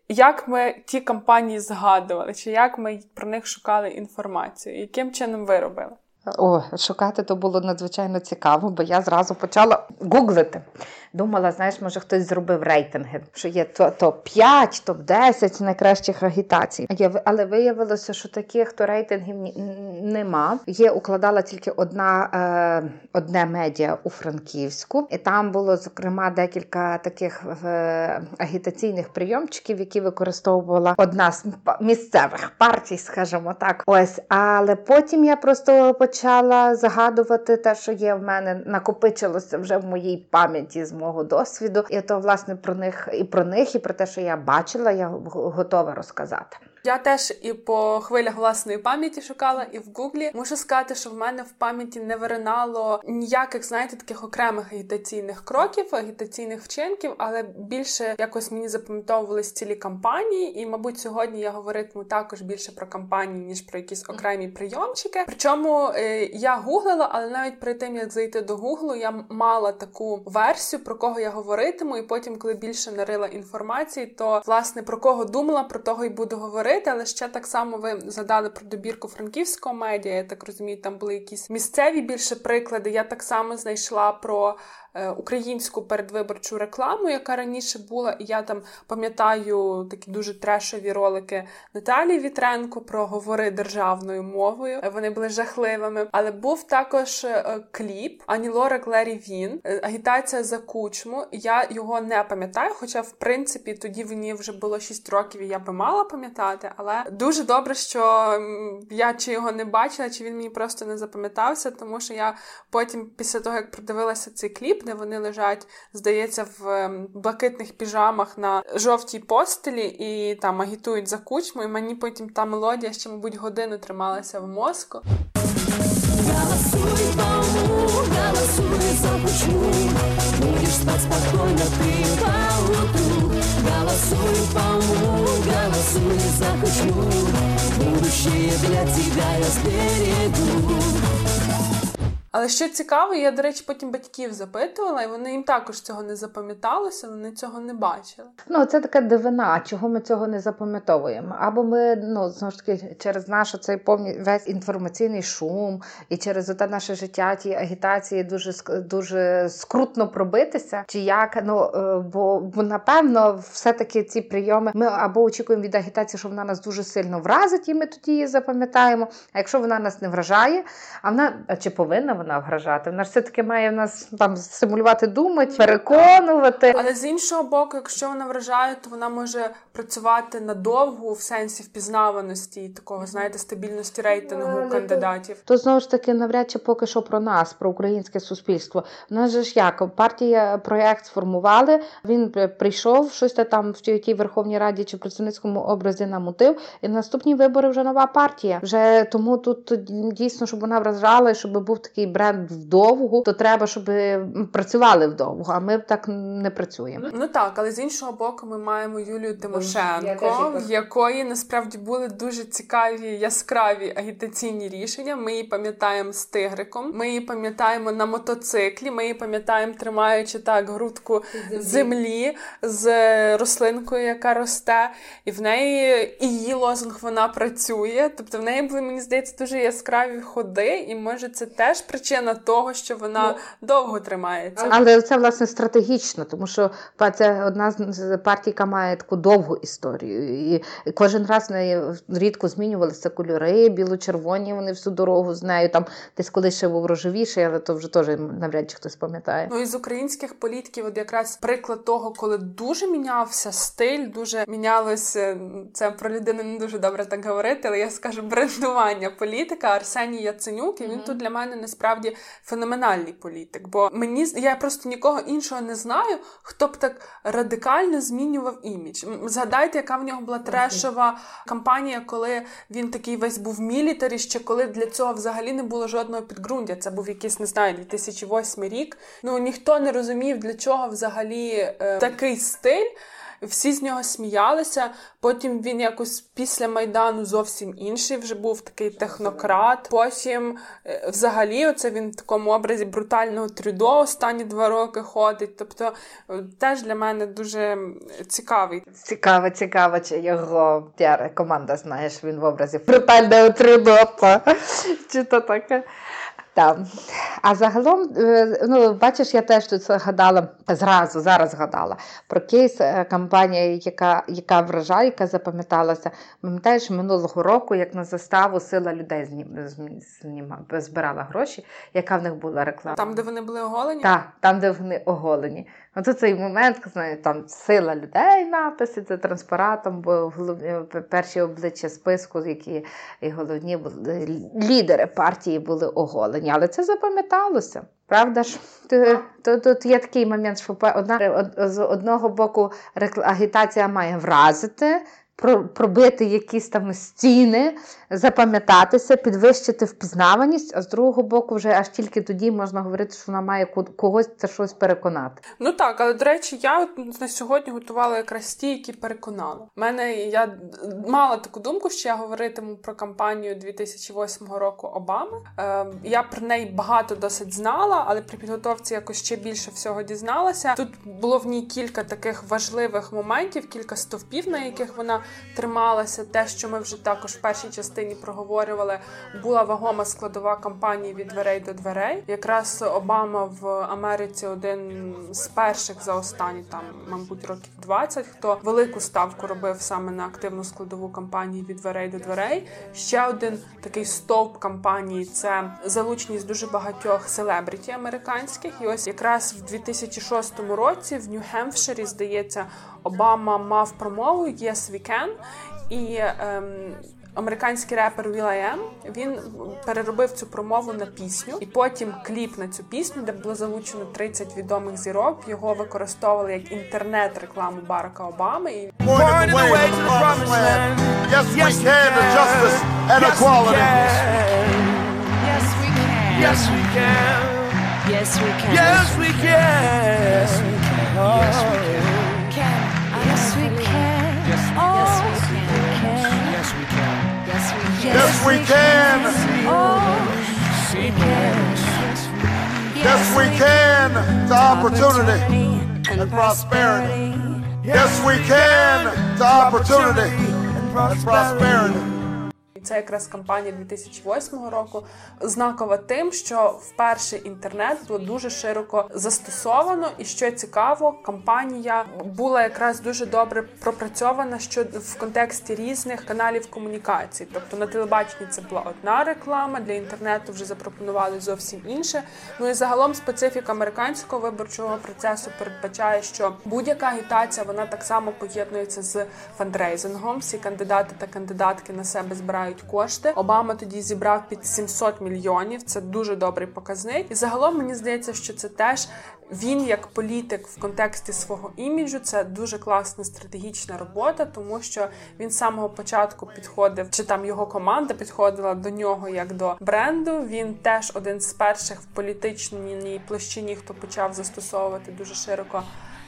як ми ті кампанії згадували, чи як ми про них шукали інформацію, яким чином ви робили? О, шукати то було надзвичайно цікаво, бо я зразу почала гуглити. Думала, знаєш, може хтось зробив рейтинги, що є топ п'ять, топ десять найкращих агітацій. Але виявилося, що таких то рейтингів нема. Є, укладала тільки одна, е, одне медіа у Франківську. І там було, зокрема, декілька таких е, агітаційних прийомчиків, які використовувала одна з місцевих партій, скажімо так. Ось, але потім я просто почала згадувати те, що є в мене, накопичилося вже в моїй пам'яті з мого досвіду, і то, власне, про них, і про них, і про те, що я бачила, я готова розказати. Я теж і по хвилях власної пам'яті шукала, і в Гуглі. Можу сказати, що в мене в пам'яті не виринало ніяких, знаєте, таких окремих агітаційних кроків, агітаційних вчинків, але більше якось мені запам'ятовувались цілі кампанії, і, мабуть, сьогодні я говоритиму також більше про кампанії, ніж про якісь окремі прийомчики. Причому я гуглила, але навіть перед тим, як зайти до Гуглу, я мала таку версію, про кого я говоритиму, і потім, коли більше нарила інформації, то, власне, про кого думала, про того й буду говорити. Але ще так само ви згадали про добірку франківського медіа, я так розумію, там були якісь місцеві більше приклади. Я так само знайшла про українську передвиборчу рекламу, яка раніше була, і я там пам'ятаю такі дуже трешові ролики Наталії Вітренко про говори державною мовою, вони були жахливими. Але був також кліп Ані Лорак Лері Він, агітація за Кучму, я його не пам'ятаю, хоча в принципі тоді мені вже було шість років і я би мала пам'ятати, але дуже добре, що я чи його не бачила, чи він мені просто не запам'ятався, тому що я потім після того, як продивилася цей кліп, де вони лежать, здається, в блакитних піжамах на жовтій постелі і там агітують за Кучму, і мені потім та мелодія ще, мабуть, годину трималася в мозку. Голосуй, Богу, голосуй за Кучму, будеш спать спокійно ти полуту. Голосуй, Богу, голосуй за Кучму, будущее для тебя я сберегу. Але що цікаво, я, до речі, потім батьків запитувала, і вони їм також цього не запам'яталося, вони цього не бачили. Ну, це така дивина, чого ми цього не запам'ятовуємо. Або ми, ну, знову ж таки, через наш оцей повні, весь інформаційний шум, і через оте наше життя, ті агітації дуже, дуже скрутно пробитися, чи як, ну, бо, бо, напевно, все-таки ці прийоми, ми або очікуємо від агітації, що вона нас дуже сильно вразить, і ми тоді її запам'ятаємо, а якщо вона нас не вражає, а вона, чи повинна вона вражати. Вона ж все-таки має нас там стимулювати думати, переконувати. Але з іншого боку, якщо вона вражає, то вона може працювати надовго в сенсі впізнаваності і такого, знаєте, стабільності рейтингу Але кандидатів. То, то знову ж таки, навряд чи поки що про нас, про українське суспільство. У нас же ж як, партія проєкт сформували, він прийшов, щось там в тій Верховній Раді чи представницькому образі намутив, і на наступні вибори вже нова партія. Вже тому тут дійсно, щоб вона вражала, і щоб був такий бренд вдовго, то треба, щоб працювали вдовго, а ми так не працюємо. Ну так, але з іншого боку ми маємо Юлію Тимошенко, в якої насправді були дуже цікаві, яскраві агітаційні рішення. Ми її пам'ятаємо з тигриком, ми її пам'ятаємо на мотоциклі, ми її пам'ятаємо, тримаючи так грудку землі з рослинкою, яка росте, і в неї і її лозунг «Вона працює». Тобто в неї були, мені здається, дуже яскраві ходи, і може це теж працює причина того, що вона ну, довго тримається. Але це, власне, стратегічно, тому що це одна з партій, яка має таку довгу історію. І кожен раз рідко змінювалися кольори, біло-червоні, вони всю дорогу з нею. Там десь колись ще був рожевіший, але то вже теж навряд чи хтось пам'ятає. Ну, і з українських політиків от якраз приклад того, коли дуже мінявся стиль, дуже мінялося, це про людину не дуже добре так говорити, але я скажу, брендування політика, Арсеній Яценюк, і він mm-hmm. тут для мене насправді феноменальний політик, бо мені, я просто нікого іншого не знаю, хто б так радикально змінював імідж. Згадайте, яка в нього була трешова кампанія, коли він такий весь був мілітарі, ще коли для цього взагалі не було жодного підґрунтя, це був якийсь, не знаю, дві тисячі восьмий рік, ну ніхто не розумів, для чого взагалі е, такий стиль. Всі з нього сміялися, потім він якось після Майдану зовсім інший вже був, такий технократ. Потім взагалі оце він в такому образі брутального Трюдо останні два роки ходить. Тобто теж для мене дуже цікавий. Цікаво, цікаво, чи його піар-команда, знаєш, він в образі брутального Трюдо. Чи то таке? Так. А загалом, ну, бачиш, я теж тут згадала, зразу, зараз згадала про кейс кампанії, яка, яка вражає, яка запам'яталася. Пам'ятаєш, минулого року, як на заставу «Сила людей» зніма, збирала гроші, яка в них була реклама. Там, де вони були оголені? Так, там, де вони оголені. Ото цей момент, знає, там «Сила людей» написи, це транспаратом, бо перші обличчя списку, які і головні були, лідери партії були оголені. Але це запам'яталося. Правда ж? Тут, тут є такий момент, що одна, з одного боку агітація має вразити, пробити якісь там стіни, запам'ятатися, підвищити впізнаваність, а з другого боку вже аж тільки тоді можна говорити, що вона має когось це щось переконати. Ну так, але, до речі, я на сьогодні готувала якраз ті, які переконали. У мене, я мала таку думку, що я говоритиму про кампанію дві тисячі восьмого року Обами. Е, я про неї багато досить знала, але при підготовці якось ще більше всього дізналася. Тут було в ній кілька таких важливих моментів, кілька стовпів, на яких вона трималася, те, що ми вже також в першій частині проговорювали, була вагома складова кампанії від дверей до дверей. Якраз Обама в Америці один з перших за останні, там, мабуть, років двадцять, хто велику ставку робив саме на активну складову кампанію від дверей до дверей. Ще один такий стовп кампанії – це залученість дуже багатьох селебриті американських. І ось якраз в дві тисячі шостому році в Нью-Гемпширі, здається, Обама мав промову «Yes, we can», і ем, американський репер Will.i.am, він переробив цю промову на пісню, і потім кліп на цю пісню, де було залучено тридцять відомих зірок, його використовували як інтернет-рекламу Барака Обами. І... Yes, we can. Yes, we can. Yes, we can. Yes, we can. Yes, we can. Yes, we can. The opportunity and prosperity. Yes, we can. The opportunity and prosperity. Це якраз кампанія дві тисячі восьмого року, знакова тим, що вперше інтернет було дуже широко застосовано, і що цікаво, кампанія була якраз дуже добре пропрацьована що в контексті різних каналів комунікації. Тобто на телебаченні це була одна реклама, для інтернету вже запропонували зовсім інше. Ну і загалом специфіка американського виборчого процесу передбачає, що будь-яка агітація, вона так само поєднується з фандрейзингом. Всі кандидати та кандидатки на себе збирають кошти. Обама тоді зібрав під сімсот мільйонів, це дуже добрий показник. І загалом мені здається, що це теж він як політик в контексті свого іміджу, це дуже класна стратегічна робота, тому що він з самого початку підходив, чи там його команда підходила до нього як до бренду. Він теж один з перших в політичній площині, хто почав застосовувати дуже широко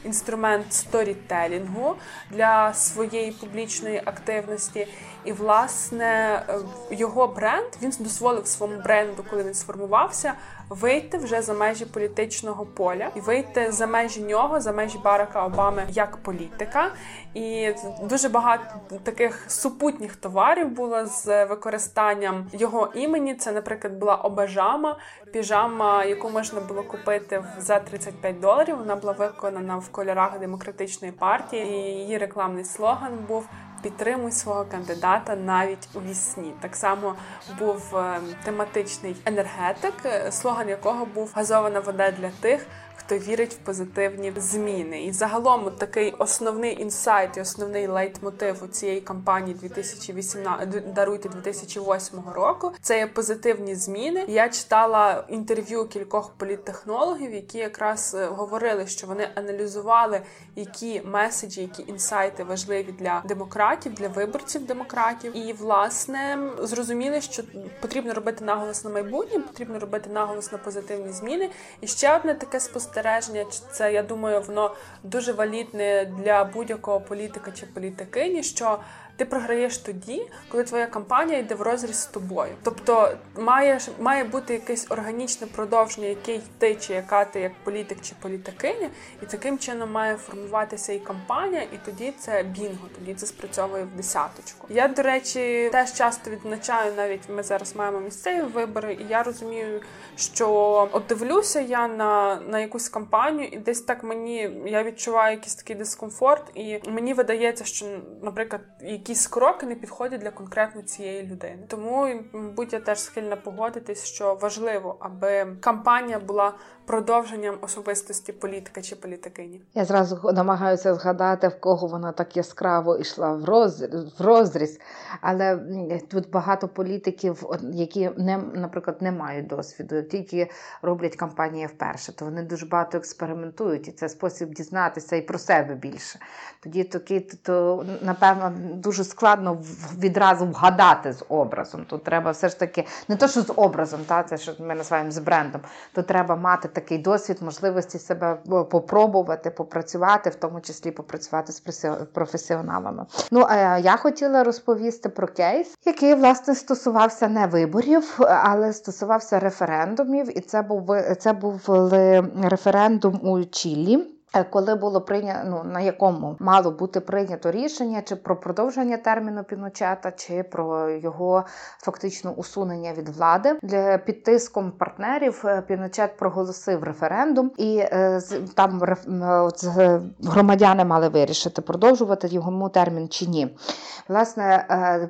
інструмент сторітелінгу для своєї публічної активності. І, власне, його бренд, він дозволив своєму бренду, коли він сформувався, вийти вже за межі політичного поля і вийти за межі нього, за межі Барака Обами як політика. І дуже багато таких супутніх товарів було з використанням його імені. Це, наприклад, була обажама, піжама, яку можна було купити за тридцять п'ять доларів. Вона була виконана в кольорах Демократичної партії, і її рекламний слоган був «Підтримуй свого кандидата навіть у вісні». Так само був тематичний енергетик, слоган якого був «Газована вода для тих, хто вірить в позитивні зміни». І загалом такий основний інсайт і основний лейтмотив у цієї кампанії дві тисячі вісімнадцятого, даруйте, дві тисячі восьмого року – це є позитивні зміни. Я читала інтерв'ю кількох політтехнологів, які якраз говорили, що вони аналізували, які меседжі, які інсайти важливі для демократів, для виборців демократів. І, власне, зрозуміли, що потрібно робити наголос на майбутнє, потрібно робити наголос на позитивні зміни. І ще одне таке спостереження, це, я думаю, воно дуже валідне для будь-якого політика чи політикині, що ти програєш тоді, коли твоя кампанія йде в розріз з тобою. Тобто має, має бути якесь органічне продовження, який ти чи яка ти як політик чи політикиня, і таким чином має формуватися і кампанія, і тоді це бінго, тоді це спрацьовує в десяточку. Я, до речі, теж часто відзначаю, навіть ми зараз маємо місцеві вибори, і я розумію, що от дивлюся я на, на якусь кампанію, і десь так мені, я відчуваю якийсь такий дискомфорт, і мені видається, що, наприклад, якісь кроки не підходять для конкретно цієї людини. Тому, мабуть, я теж схильна погодитись, що важливо, аби кампанія була продовженням особистості політика чи політикині. Я зразу намагаюся згадати, в кого вона так яскраво йшла в розріз, в розріз. Але тут багато політиків, які, не, наприклад, не мають досвіду, тільки роблять кампанії вперше, то вони дуже багато експериментують, і це спосіб дізнатися і про себе більше. Тоді такі, то, то, напевно, дуже складно відразу вгадати з образом. Тут треба все ж таки, не то, що з образом, та, це що ми називаємо з брендом, то треба мати такий досвід, можливості себе попробувати, попрацювати, в тому числі попрацювати з професіоналами. Ну, а я хотіла розповісти про кейс, який, власне, стосувався не виборів, але стосувався референдумів, і це був, це був референдум у Чілі, коли було прийнято, ну, на якому мало бути прийнято рішення чи про продовження терміну Піночета, чи про його фактично усунення від влади. Під тиском партнерів Піночет проголосив референдум, і там громадяни мали вирішити, продовжувати йому термін чи ні. Власне,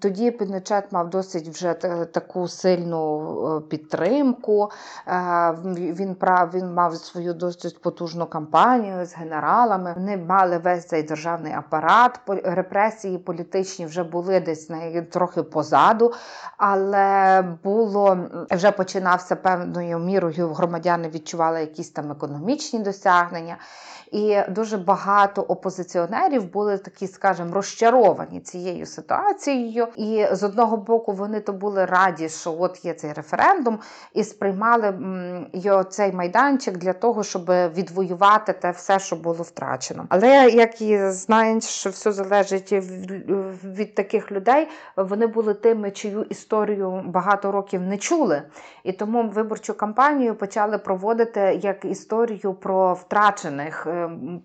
тоді Піночет мав досить вже таку сильну підтримку, він, прав, він мав свою досить потужну кампанію з генералами, вони мали весь цей державний апарат, репресії політичні вже були десь трохи позаду, але було, вже починався певною мірою, громадяни відчували якісь там економічні досягнення, і дуже багато опозиціонерів були такі, скажімо, розчаровані цією ситуацією, і з одного боку вони то були раді, що от є цей референдум, і сприймали його, цей майданчик, для того, щоб відвоювати те все, що було втрачено. Але, як і знають, що все залежить від таких людей, вони були тими, чию історію багато років не чули. І тому виборчу кампанію почали проводити як історію про втрачених,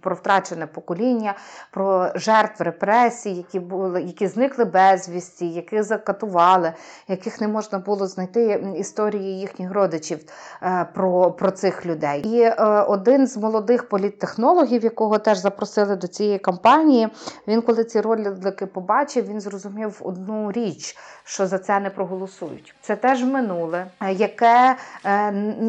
про втрачене покоління, про жертв репресій, які були, які зникли безвісті, яких закатували, яких не можна було знайти історії їхніх родичів про, про цих людей. І один з молодих політтехнологів, якого теж запросили до цієї кампанії, він, коли ці ролики побачив, він зрозумів одну річ, що за це не проголосують. Це теж минуле, яке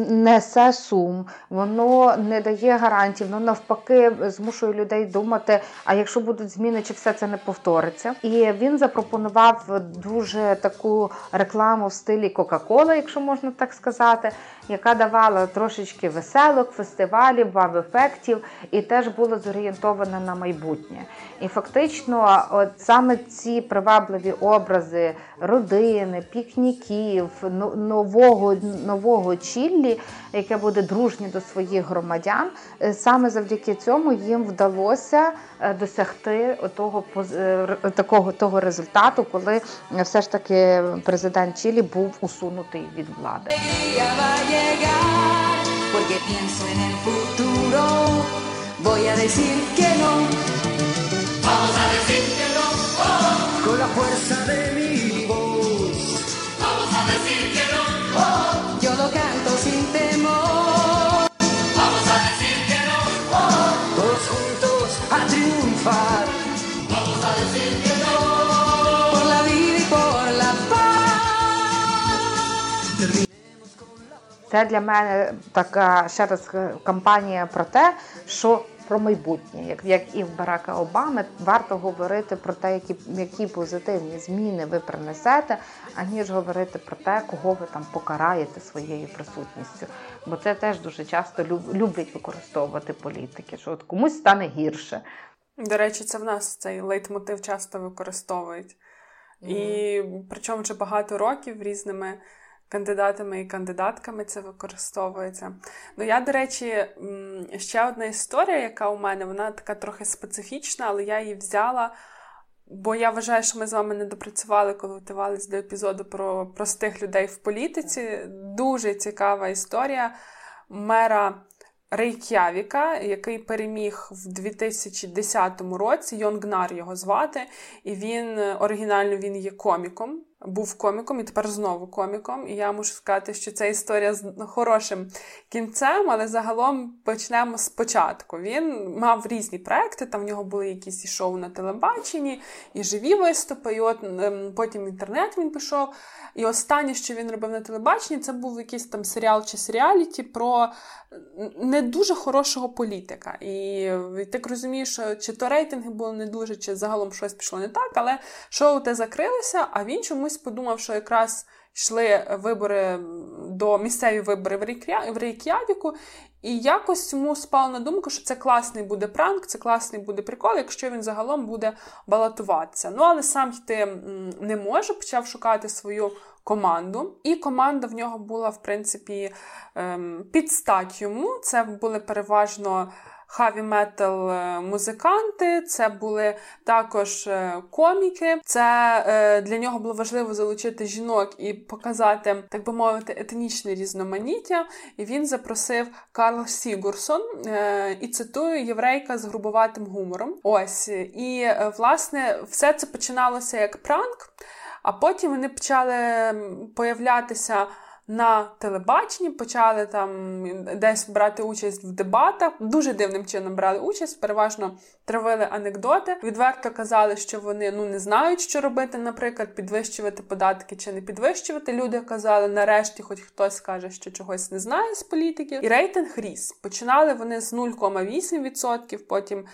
несе сум, воно не дає гарантій, воно навпаки змушує людей думати, а якщо будуть зміни, чи все це не повториться. І він запропонував дуже таку рекламу в стилі Кока-Кола, якщо можна так сказати, яка давала трошечки веселок, фестивалів, баб-ефектів, і теж було зорієнтоване на майбутнє. І фактично от саме ці привабливі образи родини, пікніків, нового, нового Чіллі, яке буде дружнє до своїх громадян, саме завдяки цьому їм вдалося досягти того, такого, того результату, коли все ж таки президент Чіллі був усунутий від влади. llegar, porque pienso en el futuro, voy a decir que no, vamos a decir que no, oh. Con la fuerza de mi voz, vamos a decir que no, oh. Yo lo canto sin temor, vamos a decir que no, oh. Todos juntos a triunfar, vamos a decir que no, por la vida y por la paz. Це для мене така, ще раз, кампанія про те, що про майбутнє. Як, як і в Барака Обами, варто говорити про те, які, які позитивні зміни ви принесете, аніж говорити про те, кого ви там покараєте своєю присутністю. Бо це теж дуже часто люблять використовувати політики, що от комусь стане гірше. До речі, це в нас цей лейтмотив часто використовують. Mm. І причому вже багато років різними кандидатами і кандидатками це використовується. Ну, я, до речі, ще одна історія, яка у мене, вона така трохи специфічна, але я її взяла, бо я вважаю, що ми з вами не допрацювали, коли готувалися до епізоду про простих людей в політиці. Дуже цікава історія мера Рейк'явіка, який переміг в дві тисячі десятому році, Йон Гнар його звати, і він, оригінально він є коміком, був коміком і тепер знову коміком, і я мушу сказати, що це історія з хорошим кінцем, але загалом почнемо спочатку. Він мав різні проекти, там в нього були якісь і шоу на телебаченні, і живі виступи, і от потім в інтернет він пішов, і останнє, що він робив на телебаченні, це був якийсь там серіал чи серіаліті про не дуже хорошого політика. І так розумієш, чи то рейтинги були не дуже, чи загалом щось пішло не так, але шоу те закрилося, а він чомусь подумав, що якраз йшли вибори до місцеві вибори в Рейк'явіку, і якось йому спало на думку, що це класний буде пранк, це класний буде прикол, якщо він загалом буде балотуватися. Ну, але сам йти не може, почав шукати свою команду, і команда в нього була, в принципі, під стать йому. Це були переважно хаві-метал-музиканти, це були також коміки. Це для нього було важливо залучити жінок і показати, так би мовити, етнічне різноманіття. І він запросив Карл Сігурсон, і цитую, єврейка з грубуватим гумором. Ось. І, власне, все це починалося як пранк, а потім вони почали появлятися на телебаченні, почали там десь брати участь в дебатах. Дуже дивним чином брали участь, переважно травили анекдоти. Відверто казали, що вони ну не знають, що робити, наприклад, підвищувати податки чи не підвищувати. Люди казали, нарешті хоч хтось каже, що чогось не знає з політиків. І рейтинг ріс. Починали вони з нуль кома вісім відсотків, потім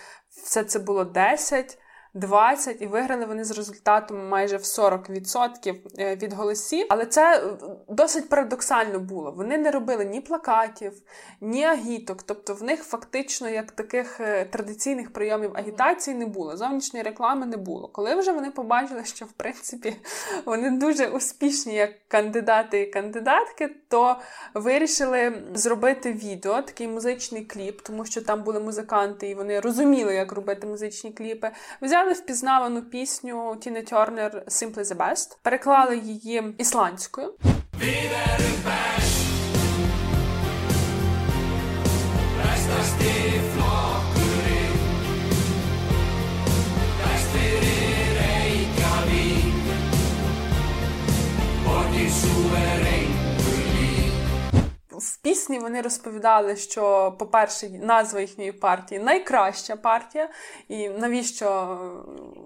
все це було десять, двадцять, і виграли вони з результатом майже в сорок відсотків від голосів. Але це досить парадоксально було. Вони не робили ні плакатів, ні агіток. Тобто в них фактично як таких традиційних прийомів агітації не було, зовнішньої реклами не було. Коли вже вони побачили, що в принципі вони дуже успішні як кандидати і кандидатки, то вирішили зробити відео, такий музичний кліп, тому що там були музиканти і вони розуміли, як робити музичні кліпи. Взяли впізнавану пісню Тіни Тернер «Simply the Best», переклали її ісландською. В пісні вони розповідали, що, по-перше, назва їхньої партії найкраща партія, і навіщо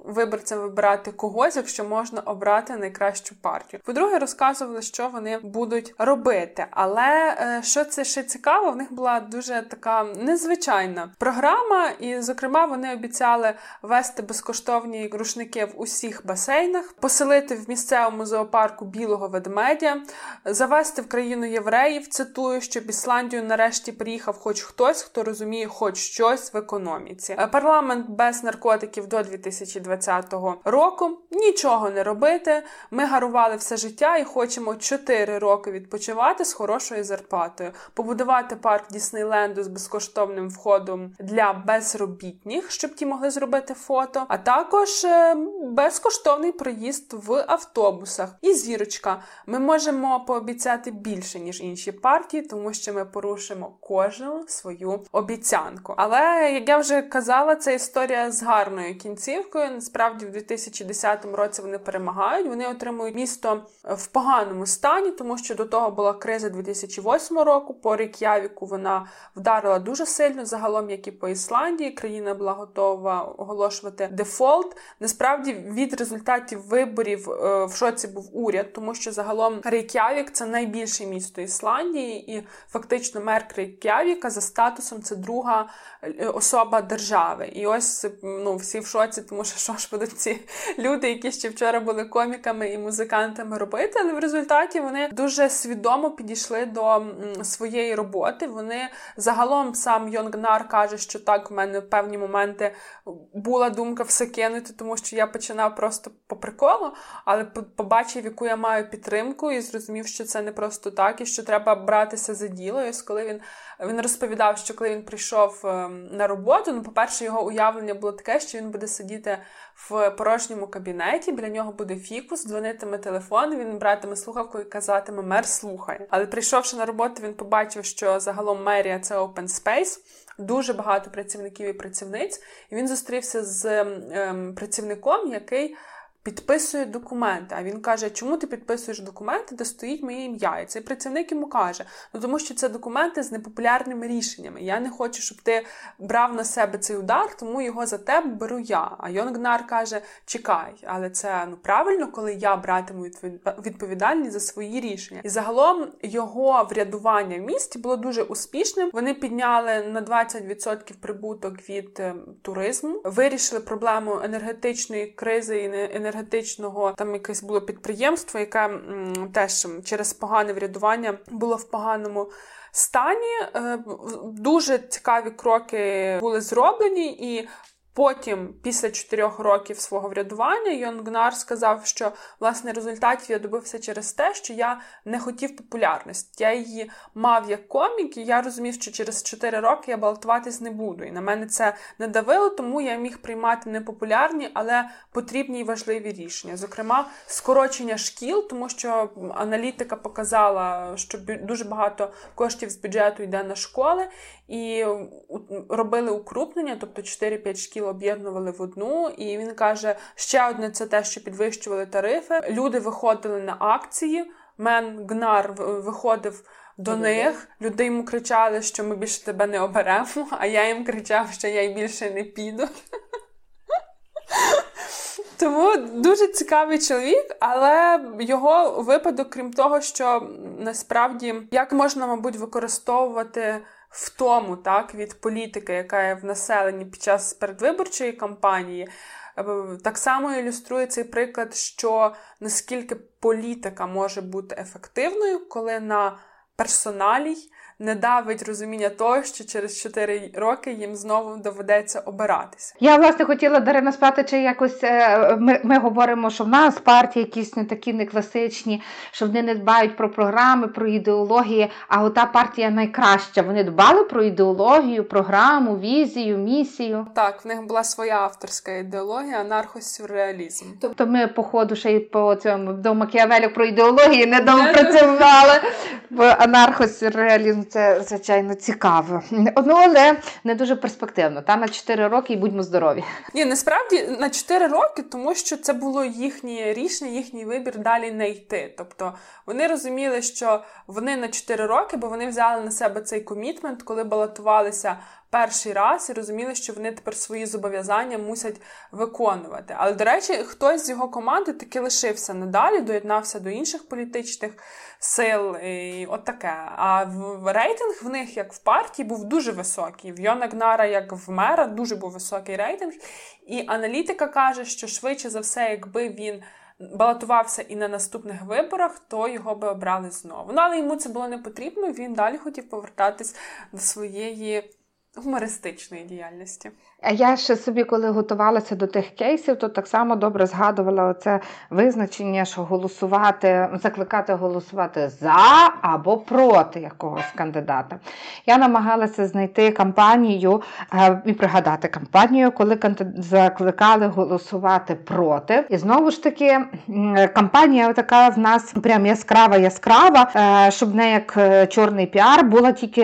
виборцям вибирати когось, якщо можна обрати найкращу партію. По-друге, розказували, що вони будуть робити. Але що це ще цікаво, в них була дуже така незвичайна програма, і, зокрема, вони обіцяли вести безкоштовні рушники в усіх басейнах, поселити в місцевому зоопарку білого ведмедя, завести в країну євреїв, цитую, щоб Ісландію нарешті приїхав хоч хтось, хто розуміє хоч щось в економіці. Парламент без наркотиків до дві тисячі двадцятого року. Нічого не робити. Ми гарували все життя і хочемо чотири роки відпочивати з хорошою зарплатою. Побудувати парк Діснейленду з безкоштовним входом для безробітних, щоб ті могли зробити фото. А також безкоштовний проїзд в автобусах. І зірочка. Ми можемо пообіцяти більше, ніж інші партії, тому що ми порушимо кожну свою обіцянку. Але, як я вже казала, це історія з гарною кінцівкою. Насправді, в дві тисячі десятому році вони перемагають. Вони отримують місто в поганому стані, тому що до того була криза дві тисячі восьмого року. По Рейк'явіку вона вдарила дуже сильно, загалом, як і по Ісландії. Країна була готова оголошувати дефолт. Насправді, від результатів виборів в шоці був уряд, тому що загалом Рейк'явік – це найбільше місто Ісландії, і фактично мер Рейк'явіка за статусом це друга особа держави. І ось, ну, всі в шоці, тому що що ж будуть ці люди, які ще вчора були коміками і музикантами, робити, але в результаті вони дуже свідомо підійшли до своєї роботи. Вони загалом, сам Йон Гнар каже, що так, в мене в певні моменти була думка все кинути, тому що я починав просто по приколу, але побачив, яку я маю підтримку, і зрозумів, що це не просто так, і що треба братися за діло. І ось коли він, він розповідав, що коли він прийшов на роботу, ну, по-перше, його уявлення було таке, що він буде сидіти в порожньому кабінеті, біля нього буде фікус, дзвонитиме телефон, він братиме слухавку і казатиме «Мер слухає». Але прийшовши на роботу, він побачив, що загалом мерія – це open space, дуже багато працівників і працівниць, і він зустрівся з ем, працівником, який підписує документи. А він каже, чому ти підписуєш документи, де стоїть моє ім'я? І цей працівник йому каже, ну тому що це документи з непопулярними рішеннями. Я не хочу, щоб ти брав на себе цей удар, тому його за тебе беру я. А Йон Гнар каже, чекай, але це ну правильно, коли я братиму відповідальність за свої рішення. І загалом його врядування в місті було дуже успішним. Вони підняли на двадцять відсотків прибуток від туризму, вирішили проблему енергетичної кризи і енергетичної енергетичного, там якесь було підприємство, яке м, теж через погане врядування було в поганому стані. Е, дуже цікаві кроки були зроблені, і потім, після чотирьох років свого врядування, Йон Гнар сказав, що, власне, результатів я добився через те, що я не хотів популярності. Я її мав як комік, і я розумів, що через чотири роки я балотуватись не буду. І на мене це не давило, тому я міг приймати непопулярні, але потрібні і важливі рішення. Зокрема, скорочення шкіл, тому що аналітика показала, що дуже багато коштів з бюджету йде на школи, і робили укрупнення, тобто чотири-п'ять шкіл об'єднували в одну, і він каже, ще одне це те, що підвищували тарифи. Люди виходили на акції, Мен Гнар виходив до mm-hmm. них, люди йому кричали, що ми більше тебе не оберемо, а я їм кричав, що я й більше не піду. Тому дуже цікавий чоловік, але його випадок, крім того, що насправді, як можна, мабуть, використовувати втому, так, від політики, яка є в населенні під час передвиборчої кампанії, так само ілюструє цей приклад, що наскільки політика може бути ефективною, коли на персоналій не давить розуміння того, що через чотири роки їм знову доведеться обиратися. Я, власне, хотіла, Дарина, спитати, чи якось ми, ми говоримо, що в нас партії якісь не такі, не класичні, що вони не дбають про програми, про ідеології, а ота партія найкраща. Вони дбали про ідеологію, програму, візію, місію? Так, в них була своя авторська ідеологія, анархосюрреалізм. Тобто ми, по ходу, ще й по цьому, до Макіавелю про ідеології не допрацювали, бо анархосюрреалізм це, звичайно, цікаво. Ну, але не дуже перспективно. Та на чотири роки і будьмо здорові. Ні, насправді на чотири роки, тому що це було їхнє рішення, їхній вибір далі не йти. Тобто вони розуміли, що вони на чотири роки, бо вони взяли на себе цей комітмент, коли балотувалися перший раз і розуміли, що вони тепер свої зобов'язання мусять виконувати. Але, до речі, хтось з його команди таки лишився надалі, доєднався до інших політичних сил і от таке. А в рейтинг в них, як в партії, був дуже високий. В Йона Гнара, як в мера, дуже був високий рейтинг. І аналітика каже, що швидше за все, якби він балотувався і на наступних виборах, то його би обрали знову. Ну, але йому це було не потрібно, він далі хотів повертатись до своєї гумористичної діяльності. А я ще собі, коли готувалася до тих кейсів, то так само добре згадувала оце визначення, що голосувати, закликати голосувати за або проти якогось кандидата. Я намагалася знайти кампанію і пригадати кампанію, коли закликали голосувати проти. І знову ж таки, кампанія така в нас прям яскрава-яскрава, щоб не як чорний піар була тільки,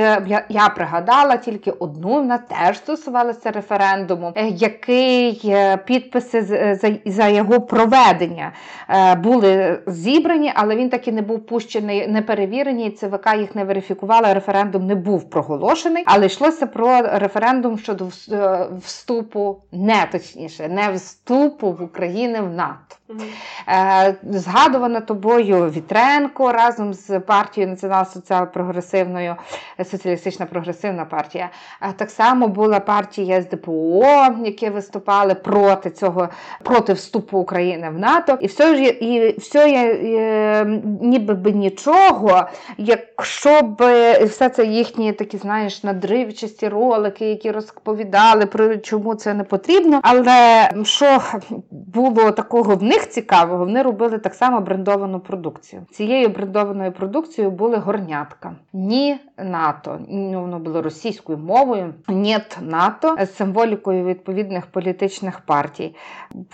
я пригадала, тільки одну, вона теж стосувалася референдуму, який підписи за його проведення були зібрані, але він так і не був пущений, не перевірений, ЦВК їх не верифікувала, референдум не був проголошений, але йшлося про референдум щодо вступу, не точніше, не вступу в Україну в НАТО. Mm-hmm. Згадувана тобою Вітренко разом з партією Націонал-соціал-прогресивною, соціалістична прогресивна партія. Так само була партія з ДПО, які виступали проти цього, проти вступу України в НАТО. І все ж, і все є, ніби би нічого, якщо б все це їхні такі, знаєш, надривчасті ролики, які розповідали про чому це не потрібно. Але що було такого в них цікавого, вони робили так само брендовану продукцію. Цією брендованою продукцією були горнятка. Ні НАТО, воно було російською мовою, нет НАТО, з символікою відповідних політичних партій.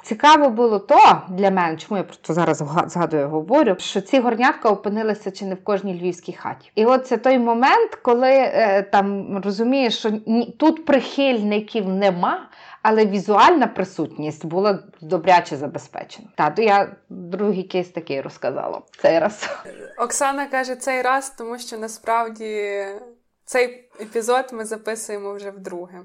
Цікаво було то, для мене, чому я просто зараз згадую, говорю, що ці горнятка опинилися чи не в кожній львівській хаті. І от це той момент, коли там розумієш, що тут прихильників нема, але візуальна присутність була добряче забезпечена. Та, то я другий кейс такий розказала цей раз. Оксана каже цей раз, тому що насправді цей епізод ми записуємо вже вдруге.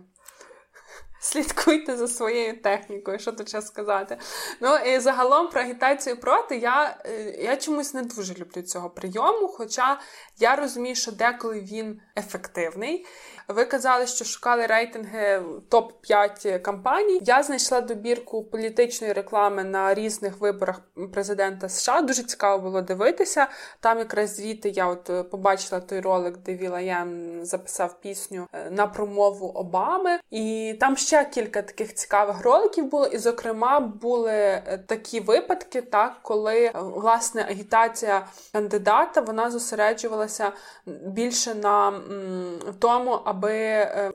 Слідкуйте за своєю технікою, що тут ще сказати. Ну, і загалом про агітацію проти, я, я чомусь не дуже люблю цього прийому, хоча я розумію, що деколи він ефективний. Ви казали, що шукали рейтинги топ п'ять кампаній. Я знайшла добірку політичної реклами на різних виборах президента США. Дуже цікаво було дивитися. Там якраз звідти я от побачила той ролик, де Will.i.am записав пісню на промову Обами. І там ще кілька таких цікавих роликів було. І, зокрема, були такі випадки, так, коли, власне, агітація кандидата, вона зосереджувалася більше на м, тому, аби,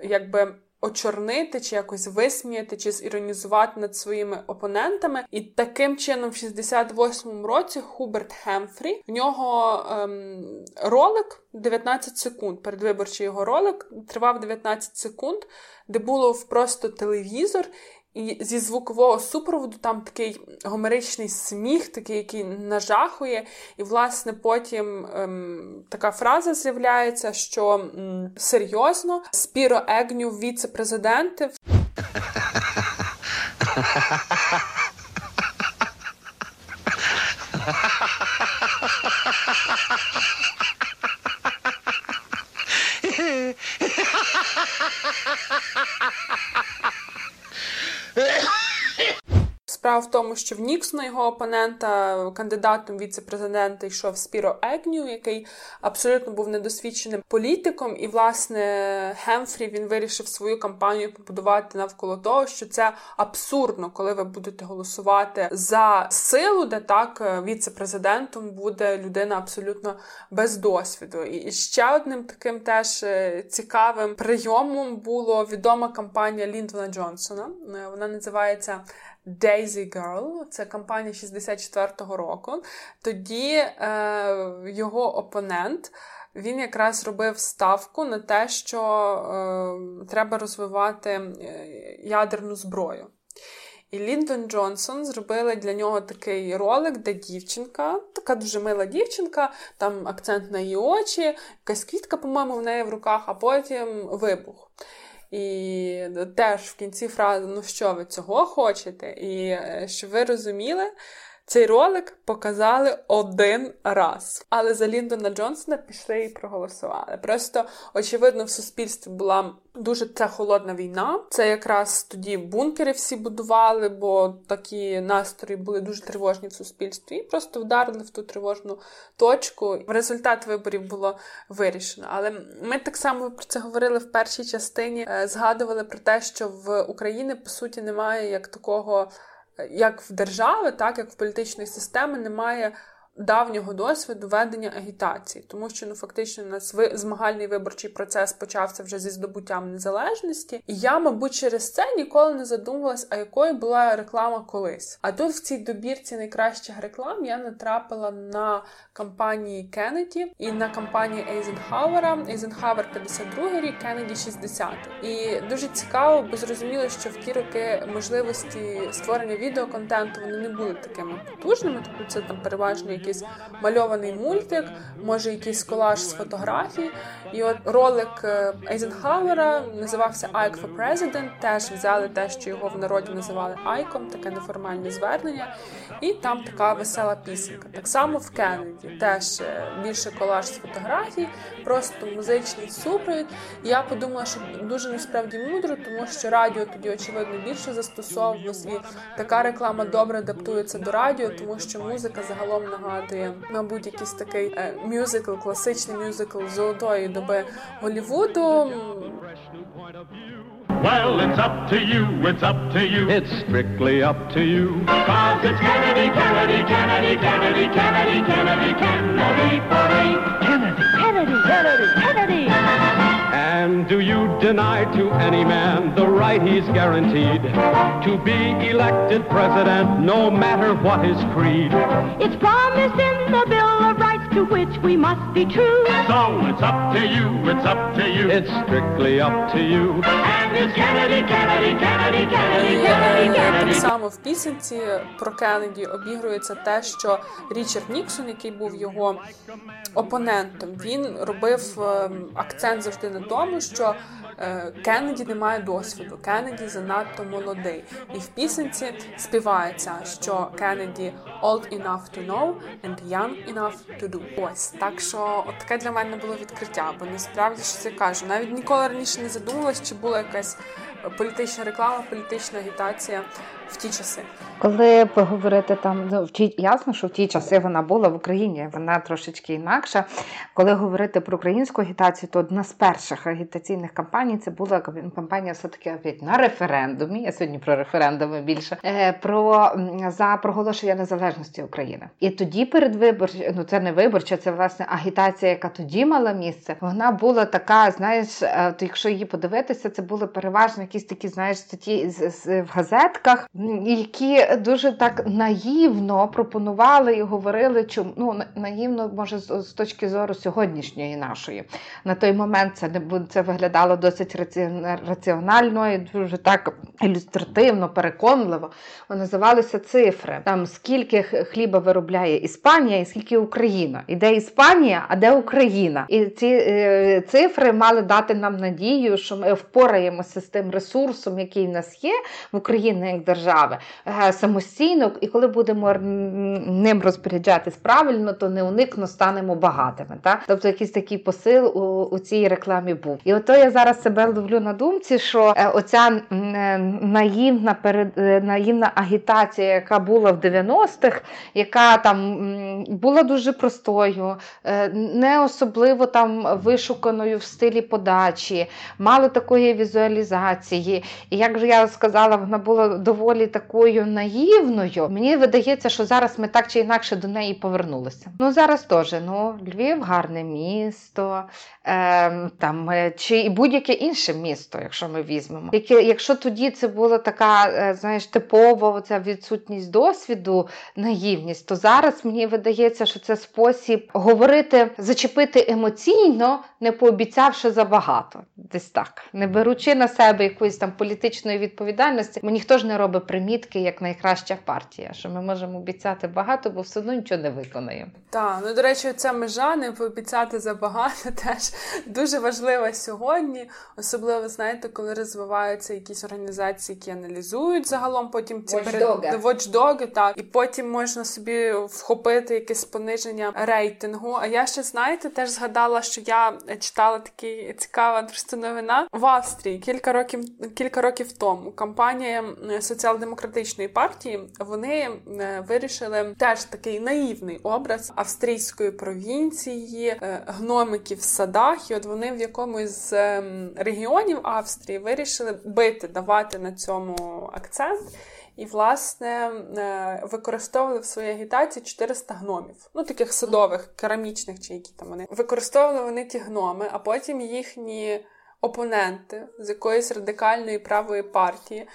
якби, очорнити, чи якось висміяти, чи зіронізувати над своїми опонентами. І таким чином в шістдесят восьмому році Хуберт Хемфрі, в нього ем, ролик дев'ятнадцять секунд, передвиборчий його ролик, тривав дев'ятнадцять секунд, де було просто телевізор, і зі звукового супроводу там такий гомеричний сміх, такий, який нажахує. І, власне, потім ем, така фраза з'являється, що м, серйозно, Спіро Егню віце-президенти. Справа в тому, що в Ніксона його опонента, кандидатом віце-президента, йшов Спіро Егню, який абсолютно був недосвідченим політиком. І, власне, Хемфрі, він вирішив свою кампанію побудувати навколо того, що це абсурдно, коли ви будете голосувати за силу, де так віце-президентом буде людина абсолютно без досвіду. І ще одним таким теж цікавим прийомом було відома кампанія Ліндона Джонсона. Вона називається Daisy Girl, це кампанія шістдесят четвертого року. Тоді е, його опонент, він якраз робив ставку на те, що е, треба розвивати ядерну зброю. І Ліндон Джонсон зробили для нього такий ролик, де дівчинка, така дуже мила дівчинка, там акцент на її очі, якась квітка, по-моєму, в неї в руках, а потім вибух. І теж в кінці фрази, ну що ви цього хочете? І щоб ви розуміли, Цей ролик показали один раз. Але за Ліндона Джонсона пішли і проголосували. Просто, очевидно, в суспільстві була дуже ця холодна війна. Це якраз тоді бункери всі будували, бо такі настрої були дуже тривожні в суспільстві. І просто вдарили в ту тривожну точку. Результат виборів було вирішено. Але ми так само про це говорили в першій частині. Згадували про те, що в Україні, по суті, немає як такого... Як в держави, так, як в політичної системи, немає давнього досвіду ведення агітації. Тому що, ну, фактично, у нас змагальний виборчий процес почався вже зі здобуттям незалежності. І я, мабуть, через це ніколи не задумувалась, а якою була реклама колись. А тут в цій добірці найкращих реклам я натрапила на кампанії Кеннеді і на кампанії Ейзенхауера. Ейзенхауер п'ятдесят другий рік, Кеннеді шістдесятий. І дуже цікаво, бо зрозуміло, що в ті роки можливості створення відеоконтенту вони не були такими потужними. Тобто це там переважно якийсь мальований мультик, може якийсь колаж з фотографій. І от ролик Ейзенхауера називався «Ike for President», теж взяли те, що його в народі називали «Айком», таке неформальне звернення, і там така весела пісенька. Так само в Кеннеді теж більше колаж з фотографій, просто музичний супровід. І я подумала, що дуже насправді мудро, тому що радіо тоді, очевидно, більше застосовувалось, і така реклама добре адаптується до радіо, тому що музика загалом нагадує Нагадує, мабуть, якийсь такий е, мюзикл, класичний мюзикл золотої доби Голлівуду. Well, it's up to you, it's up to you, it's strictly up to you. Cause it's Kennedy, Kennedy, Kennedy, Kennedy, Kennedy, Kennedy, Kennedy, Kennedy, Kennedy, Kennedy, Kennedy. And do you deny to any man the right he's guaranteed to be elected president, no matter what his creed? It's promised in the Bill of Rights to which we must be true. So it's up to you, it's up to you, it's strictly up to you. And it's Kennedy, Kennedy, Kennedy, Kennedy, Kennedy, Kennedy. Так само в пісенці про Кеннеді обігрується те, що Річард Ніксон, який був його опонентом, він робив акцент завжди на тому, що е, Кеннеді не має досвіду, Кеннеді занадто молодий. І в пісенці співається, що Кеннеді old enough to know and young enough to do. Ось, так що от таке для мене було відкриття, бо насправді, що це кажу, навіть ніколи раніше не задумувалась, чи була якась політична реклама, політична агітація в ті часи. Коли поговорити там, ну, в ті, ясно, що в ті часи вона була в Україні, вона трошечки інакша. Коли говорити про українську агітацію, то одна з перших агітаційних кампаній, це була кампанія все-таки опять на референдумі, я сьогодні про референдуми більше, про, за проголошення незалежності України. І тоді передвиборча, ну це не виборча, це власне агітація, яка тоді мала місце, вона була така, знаєш, то якщо її подивитися, це були переважно якісь такі, знаєш, статті в газетках, які дуже так наївно пропонували і говорили, чому, ну, наївно, може, з, з точки зору сьогоднішньої нашої. На той момент це не це виглядало досить раціонально і дуже так ілюстративно, переконливо. Називалися цифри. Там скільки хліба виробляє Іспанія і скільки Україна. І де Іспанія, а де Україна. І ці е, цифри мали дати нам надію, що ми впораємося з тим ресурсом, який в нас є в Україні як держави, самостійно, і коли будемо ним розпоряджатись правильно, то неуникно станемо багатими. Так? Тобто якийсь такий посил у, у цій рекламі був. І ото я зараз себе ловлю на думці, що оця наївна, перед, наївна агітація, яка була в дев'яностих, яка там була дуже простою, не особливо там вишуканою в стилі подачі, мало такої візуалізації. І як же я сказала, вона була доволі такою наївною, мені видається, що зараз ми так чи інакше до неї повернулися. Ну, зараз теж, ну, Львів гарне місто, е, там, чи будь-яке інше місто, якщо ми візьмемо. Яке, якщо тоді це була така, е, знаєш, типова оця відсутність досвіду, наївність, то зараз мені видається, що це спосіб говорити, зачепити емоційно, не пообіцявши забагато. Десь так. Не беручи на себе якоїсь там політичної відповідальності, мені ніхто ж не робить примітки як найкраща партія, що ми можемо обіцяти багато, бо все одно нічого не виконуємо. Так, ну, до речі, ця межа не пообіцяти забагато теж дуже важлива сьогодні, особливо, знаєте, коли розвиваються якісь організації, які аналізують загалом потім ці watchdoги, перед... так, і потім можна собі вхопити якесь пониження рейтингу. А я ще, знаєте, теж згадала, що я читала такі цікава просто новина. В Австрії кілька років кілька років тому кампанія соціал-демократичної партії, вони вирішили теж такий наївний образ австрійської провінції, гномиків в садах, і от вони в якомусь з регіонів Австрії вирішили бити, давати на цьому акцент. І, власне, використовували в своїй агітації чотириста гномів. Ну, таких садових, керамічних чи які там вони. Використовували вони ті гноми, а потім їхні опоненти з якоїсь радикальної правої партії,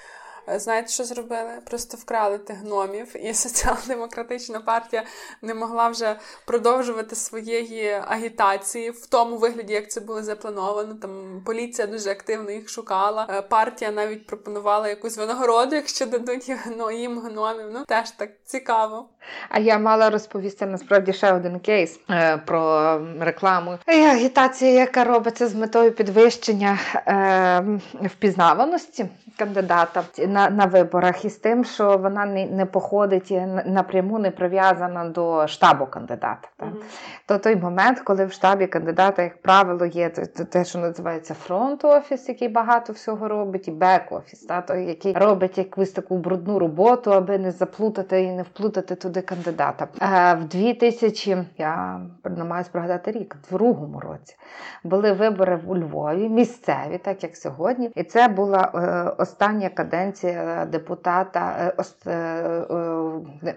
знаєте, що зробили? Просто вкрали тих гномів, і соціал-демократична партія не могла вже продовжувати своєї агітації в тому вигляді, як це було заплановано. Там поліція дуже активно їх шукала. Партія навіть пропонувала якусь винагороду, якщо дадуть їм гномів. Ну, теж так цікаво. А я мала розповісти, насправді, ще один кейс е, про рекламу. І агітація, яка робиться з метою підвищення е, впізнаваності кандидата на, на виборах, і з тим, що вона не, не походить напряму, не прив'язана до штабу кандидата. Так? Mm-hmm. То той момент, коли в штабі кандидата, як правило, є те, що називається фронт-офіс, який багато всього робить, і бек-офіс, та, той, який робить якусь таку брудну роботу, аби не заплутати і не вплутати туди кандидата. Е, в дві тисячі, я намагаюся пригадати рік, в другому році, були вибори у Львові, місцеві, так як сьогодні, і це була е, остання каденція депутата,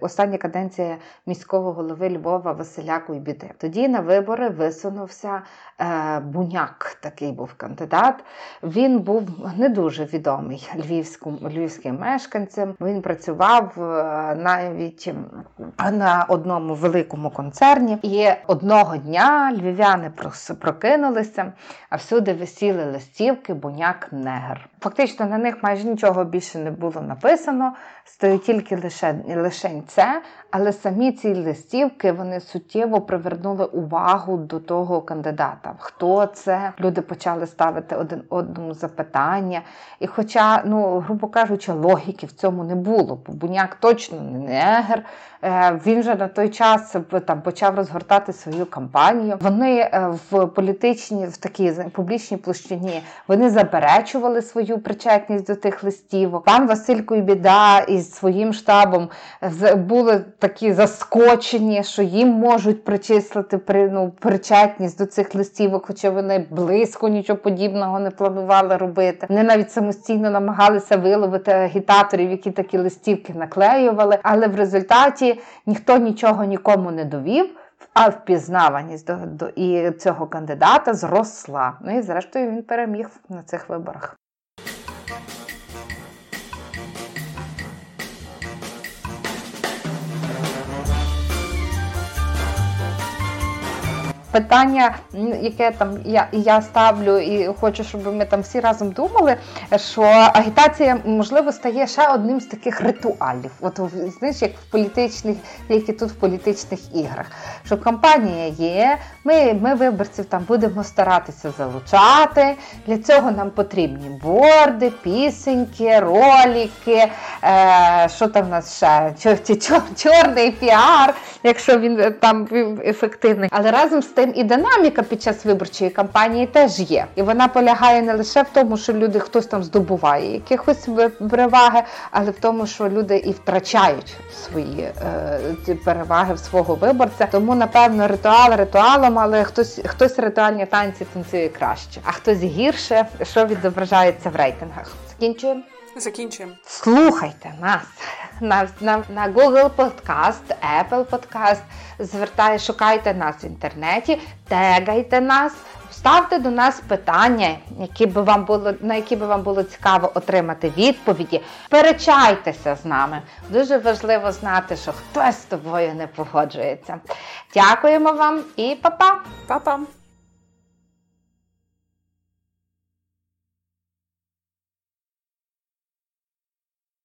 остання каденція міського голови Львова Василя Куйбіди. Тоді на вибори висунувся Буняк, такий був кандидат. Він був не дуже відомий львівським мешканцям. Він працював навіть на одному великому концерні. І одного дня львів'яни прокинулися, а всюди висіли листівки «Буняк-негр». Фактично на них майже нічого більше не було написано, стоїть тільки лише, лишень це, але самі ці листівки, вони суттєво привернули увагу до того кандидата. Хто це? Люди почали ставити один одному запитання. І хоча, ну, грубо кажучи, логіки в цьому не було, бо Буняк точно не негр, він же на той час там почав розгортати свою кампанію. Вони в політичній, в такій публічній площині, вони заперечували свою причетність до тих листівок. Пан Василь Куйбіда із своїм штабом були такі заскочені, що їм можуть причислити при, ну, причетність до цих листівок, хоча вони близько нічого подібного не планували робити. Вони навіть самостійно намагалися виловити агітаторів, які такі листівки наклеювали, але в результаті ніхто нічого нікому не довів, а впізнаваність до, до і цього кандидата зросла. Ну і зрештою він переміг на цих виборах. Питання, яке там я, я ставлю і хочу, щоб ми там всі разом думали, що агітація, можливо, стає ще одним з таких ритуалів. От, знаєш, як в політичних, як і тут в політичних іграх. Що кампанія є, ми, ми виборців там будемо старатися залучати, для цього нам потрібні борди, пісеньки, ролики, е, що там в нас ще, чор, чор, чорний піар, якщо він там ефективний. Але разом з тим, і динаміка під час виборчої кампанії теж є. І вона полягає не лише в тому, що люди, хтось там здобуває якихось переваги, але в тому, що люди і втрачають свої е, переваги в свого виборця. Тому, напевно, ритуал ритуалом, але хтось, хтось ритуальні танці танцює краще, а хтось гірше, що відображається в рейтингах. Закінчуємо? Закінчуємо. Слухайте нас на, на, на Google Podcast, Apple Podcast, звертає, шукайте нас в інтернеті, тегайте нас, ставте до нас питання, які би вам було, на які би вам було цікаво отримати відповіді. Перечайтеся з нами. Дуже важливо знати, що хтось з тобою не погоджується. Дякуємо вам і па-па! Па-па!